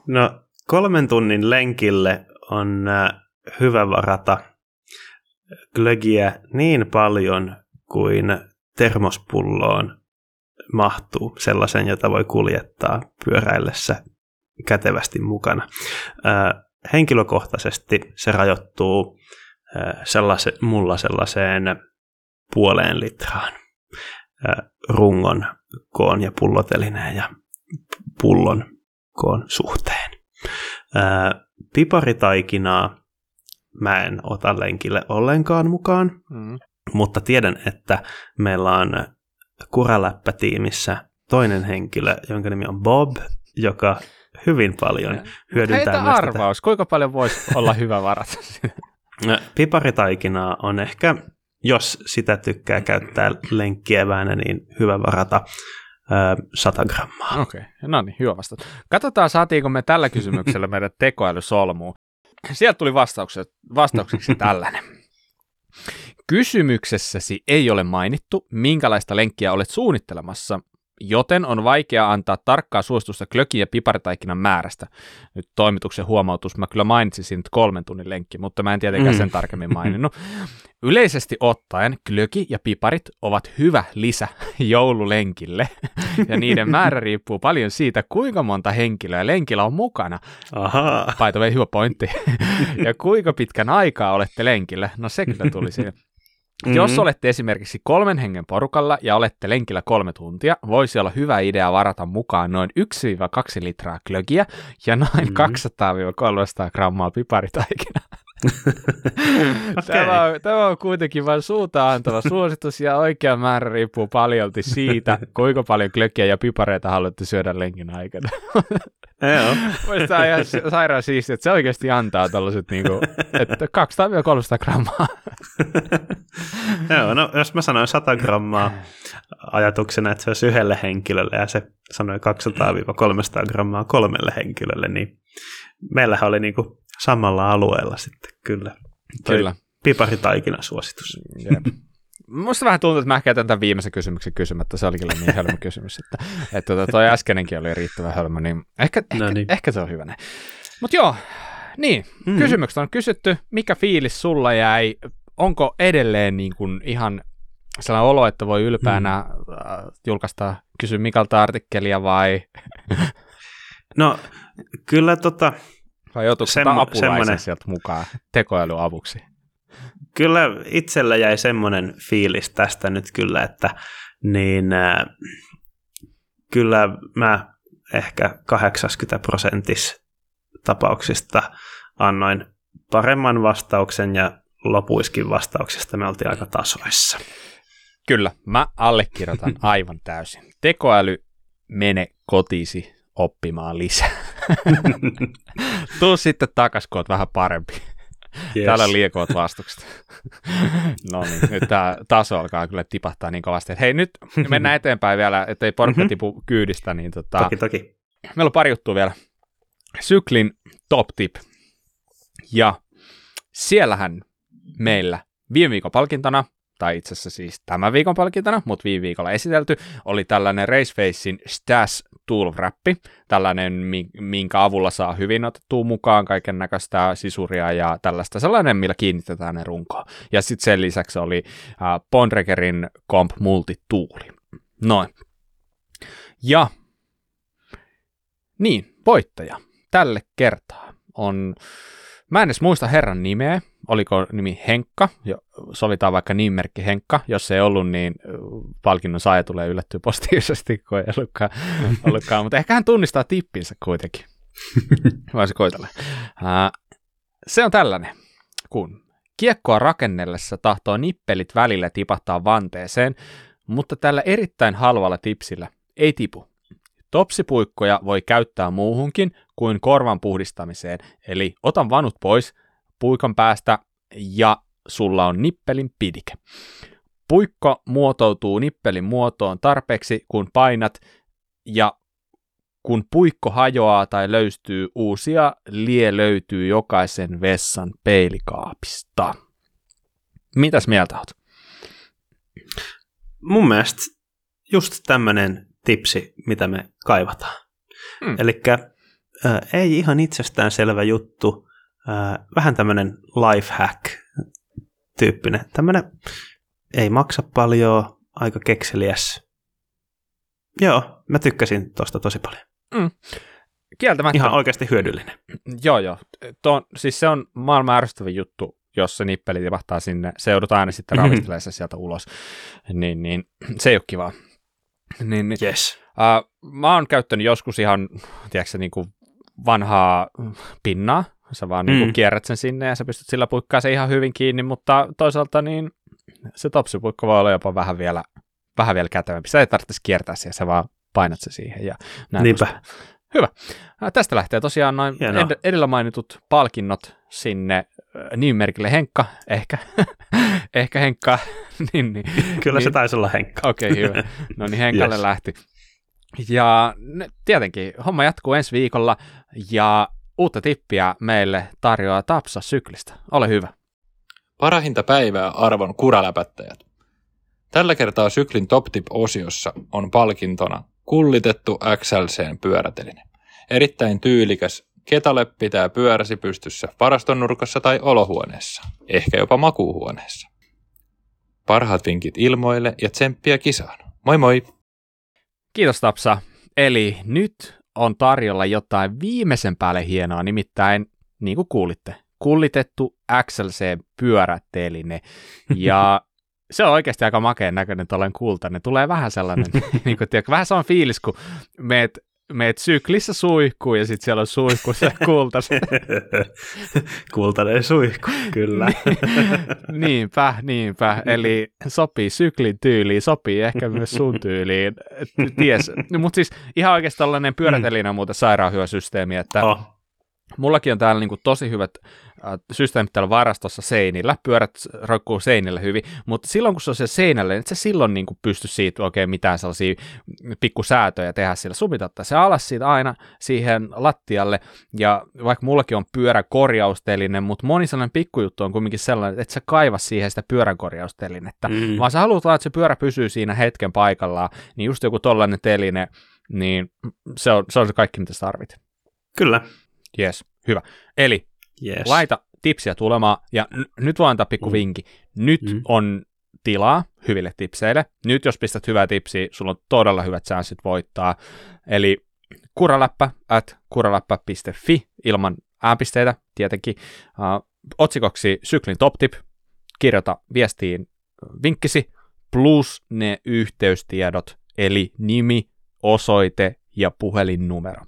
No 3 tunnin lenkille on hyvä varata klögiä niin paljon kuin termospulloon mahtuu, sellaisen, jota voi kuljettaa pyöräillessä kätevästi mukana. Henkilökohtaisesti se rajoittuu sellaiseen 1,5 litraan rungon koon ja pullotelineen ja pullon koon suhteen. Piparitaikinaa mä en ota lenkille ollenkaan mukaan, mutta tiedän, että meillä on Kuraläppä-tiimissä toinen henkilö, jonka nimi on Bob, joka hyvin paljon hyödyntää. Heitä arvaus, kuinka paljon voisi olla hyvä varata? Piparitaikinaa on ehkä, jos sitä tykkää käyttää lenkkieväänä, niin hyvä varata 100 grammaa. Okei, no niin, hyvä vastaus. Katsotaan, saatiinko me tällä kysymyksellä meidän tekoälysolmuun. Sieltä tuli vastaukseksi tällainen. Kysymyksessäsi ei ole mainittu, minkälaista lenkkiä olet suunnittelemassa, joten on vaikea antaa tarkkaa suositusta klökin ja piparitaikinan määrästä. Nyt toimituksen huomautus, mä kyllä mainitsin 3 tunnin lenkki, mutta mä en tietenkään sen tarkemmin maininnut. Yleisesti ottaen klöki ja piparit ovat hyvä lisä joululenkille, ja niiden määrä riippuu paljon siitä, kuinka monta henkilöä lenkillä on mukana. Paito vei hyvä pointti. Ja kuinka pitkän aikaa olette lenkillä? No se kyllä tuli siinä. Jos olette esimerkiksi 3 hengen porukalla ja olette lenkillä 3 tuntia, voisi olla hyvä idea varata mukaan noin 1-2 litraa klökiä ja noin 200-300 grammaa piparitaikinaa. Okay. Tämä on kuitenkin vain suuntaan antava suositus ja oikea määrä riippuu paljolti siitä, kuinka paljon klökiä ja pipareita haluatte syödä lenkin aikana. Tämä on ihan sairaan siistiä, että se oikeasti antaa tällaiset niinku, että 200-300 grammaa. Joo, no jos mä sanoin 100 grammaa ajatuksena, että se olisi 1 henkilölle ja se sanoi 200-300 grammaa 3 henkilölle, niin meillähän oli niinku samalla alueella sitten kyllä. Piparitaikina suositus. Musta vähän tuntuu, että mä ehkä jätän tämän viimeisen kysymyksen kysymättä. Se oli kyllä niin hölmö kysymys, että toi äskeinenkin oli riittävän hölmö, niin ehkä se on hyvä näin. Mutta joo, niin, kysymykset on kysytty. Mikä fiilis sulla jäi? Onko edelleen niin kuin ihan sellainen olo, että voi ylpeänä julkaistaan? Kysy Mikalta artikkelia vai? No kyllä vai joutuuko apulaisen sieltä mukaan tekoälyn avuksi? Kyllä itsellä jäi semmoinen fiilis tästä nyt kyllä, että niin kyllä mä ehkä 80% tapauksista annoin paremman vastauksen ja lopuiskin vastauksista me oltiin aika tasoissa. Kyllä, mä allekirjoitan aivan täysin. Tekoäly, mene kotisi oppimaan lisää. Tuu sitten takas, kun oot vähän parempi. Yes. Täällä liekoot vastukset. No niin, nyt tämä taso alkaa kyllä tipahtaa niin kovasti. Hei, nyt mennään eteenpäin vielä, ettei porukka tipu kyydistä. Niin Toki. Meillä on pari juttua vielä. Syklin top tip. Ja siellähän meillä viime viikon palkintona, tai itse asiassa siis tämän viikon palkintona, mutta viime viikolla esitelty, oli tällainen Race Facein Stash Tool Rappi, tällainen, minkä avulla saa hyvin otettua mukaan kaiken näköistä sisuria ja tällaista, sellainen, millä kiinnitetään ne runkoon. Ja sitten sen lisäksi oli Bontragerin Comp Multituoli. Noin. Ja niin, voittaja tälle kertaa on, mä en edes muista herran nimeä, oliko nimi Henkka, sovitaan vaikka nimimerkki Henkka, jos ei ollut, niin palkinnon saaja tulee yllättyä positiivisesti, kun ei ollutkaan, mutta ehkä hän tunnistaa tippinsä kuitenkin, voisi koitella. Se on tällainen, kun kiekkoa rakennellessa tahtoo nippelit välillä tipahtaa vanteeseen, mutta tällä erittäin halvalla tipsillä ei tipu. Topsipuikkoja voi käyttää muuhunkin kuin korvan puhdistamiseen, eli otan vanut pois puikon päästä ja sulla on nippelin pidike. Puikko muotoutuu nippelin muotoon tarpeeksi, kun painat, ja kun puikko hajoaa tai löystyy, uusia lie löytyy jokaisen vessan peilikaapista. Mitäs mieltä oot? Mun mielestä just tämmönen tipsi, mitä me kaivataan. Elikkä ei ihan itsestään selvä juttu, vähän tämmöinen lifehack-tyyppinen. Tämmöinen ei maksa paljon, aika kekseliäs. Joo, mä tykkäsin tosta tosi paljon. Kieltämättä. Ihan oikeasti hyödyllinen. Joo. Siis se on maailman ärsyttävä juttu, jos se nippeli tipahtaa sinne. Se joudut aina sitten ravistelemaan se sieltä ulos. Niin, se ei ole kivaa. Niin. Yes. Mä oon käyttänyt joskus ihan, tiedätkö, niin kuin vanhaa pinnaa. Sä vaan niin kuin kierrät sen sinne ja sä pystyt sillä puikkaa se ihan hyvin kiinni, mutta toisaalta niin se topsipuikko voi olla jopa vähän vielä kätevämpi. Sä ei tarvitsisi kiertää siihen, sä vaan painat se siihen. Ja näin. Niinpä. Hyvä. Tästä lähtee tosiaan noin edellä mainitut palkinnot sinne nimimerkille Henkka, ehkä Henkka. niin. Kyllä se taisi olla Henkka. Okei, hyvä. No niin, Henkalle yes. Lähti. Ja tietenkin homma jatkuu ensi viikolla ja uutta tippiä meille tarjoaa Tapsa syklistä. Ole hyvä. Parahinta päivää arvon kuraläpättäjät. Tällä kertaa syklin Top Tip-osiossa on palkintona kullitettu XLCn pyöräteline. Erittäin tyylikäs ketale pitää pyöräsi pystyssä varaston nurkassa tai olohuoneessa, ehkä jopa makuuhuoneessa. Parhaat vinkit ilmoille ja tsemppiä kisaan. Moi moi! Kiitos Tapsa. Eli nyt on tarjolla jotain viimeisen päälle hienoa, nimittäin, niin kuin kuulitte, kullitettu XLC-pyöräteline. Ja se on oikeasti aika makeen näköinen tuollainen kultainen. Tulee vähän sellainen, niin kuin, tiedätkö, vähän se on fiilis, kun meet syklissä suihkuun ja sitten siellä on suihku se kultainen. Kultainen suihku, kyllä. Niinpä. Eli sopii syklin tyyliin, sopii ehkä myös sun tyyliin. Ties. Mutta siis ihan oikeasti tällainen pyöräteline on muuten sairaanhyösysteemi, että mullakin on täällä niinku tosi hyvät systeemit täällä varastossa seinillä, pyörät roikkuu seinillä hyvin, mutta silloin kun se on siellä seinällä, niin et sä silloin niinku pysty siitä oikein mitään sellaisia pikkusäätöjä tehdä sillä. Sun pitää ottaa se alas siitä aina siihen lattialle, ja vaikka mullakin on pyöräkorjausteline, mutta moni sellainen pikkujuttu on kuitenkin sellainen, että sä kaiva siihen sitä pyöräkorjaustelinettä, vaan sä halutaan, että se pyörä pysyy siinä hetken paikallaan, niin just joku tollainen teline, niin se on se kaikki, mitä sä tarvit. Kyllä. Jes, hyvä. Eli laita tipsiä tulemaan, ja nyt voin antaa pikku vinkki. Nyt on tilaa hyville tipseille. Nyt jos pistät hyvää tipsiä, sulla on todella hyvät chanssit voittaa. Eli kuralappa@kuralappa.fi ilman äänpisteitä tietenkin. Otsikoksi syklin top tip. Kirjoita viestiin vinkkisi plus ne yhteystiedot, eli nimi, osoite ja puhelinnumero.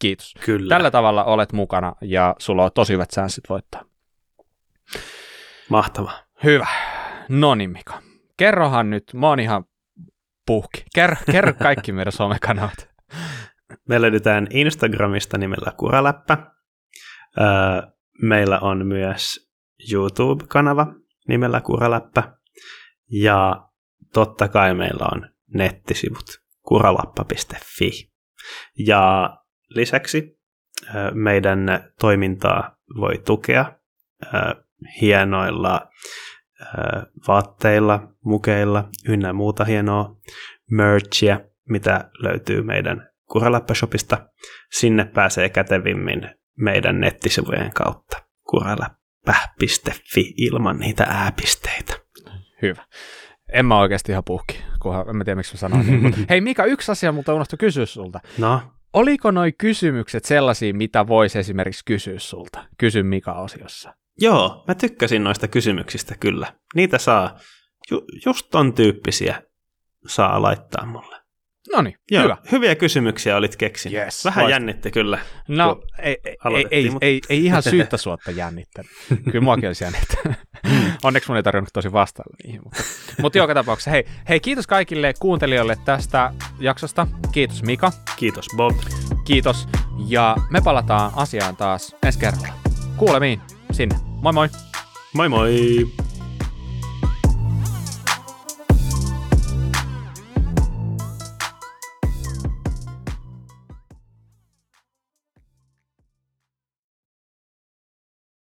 Kiitos. Kyllä. Tällä tavalla olet mukana ja sulla on tosi hyvät chanssit voittaa. Mahtavaa. Hyvä. No niin, Mika. Kerrohan nyt, mä oon ihan puhki. Kerro kaikki meidän somekanavat. Me löydetään Instagramista nimellä Kuraläppä. Meillä on myös YouTube-kanava nimellä Kuraläppä. Ja totta kai meillä on nettisivut kuralappa.fi. Ja lisäksi meidän toimintaa voi tukea hienoilla vaatteilla, mukeilla ynnä muuta hienoa merchia, mitä löytyy meidän Kuraläppä-shopista. Sinne pääsee kätevimmin meidän nettisivujen kautta kuralappa.fi ilman niitä ääpisteitä. Hyvä. En mä oikeasti ihan puhki, kunhan en mä tiedä miksi mä sanoin niin. Mutta hei Mika, yksi asia multa unohtui kysyä sulta. No? Oliko noi kysymykset sellaisia, mitä voisi esimerkiksi kysyä sulta? Kysy Mika-osiossa. Joo, mä tykkäsin noista kysymyksistä kyllä. Niitä saa, just ton tyyppisiä saa laittaa mulle. Noniin, hyvä. Hyviä kysymyksiä olit keksinyt. Yes, vähän jännitti kyllä. No, ei ihan syyttä suotta jännittänyt. Kyllä muakin olisi jännittänyt. Onneksi mun ei tarvinnut tosi vastailla niihin. Mutta joka tapauksessa, hei kiitos kaikille kuuntelijoille tästä jaksosta. Kiitos Mika. Kiitos Bob. Kiitos. Ja me palataan asiaan taas ensi kerralla. Kuulemiin sinne. Moi moi. Moi moi.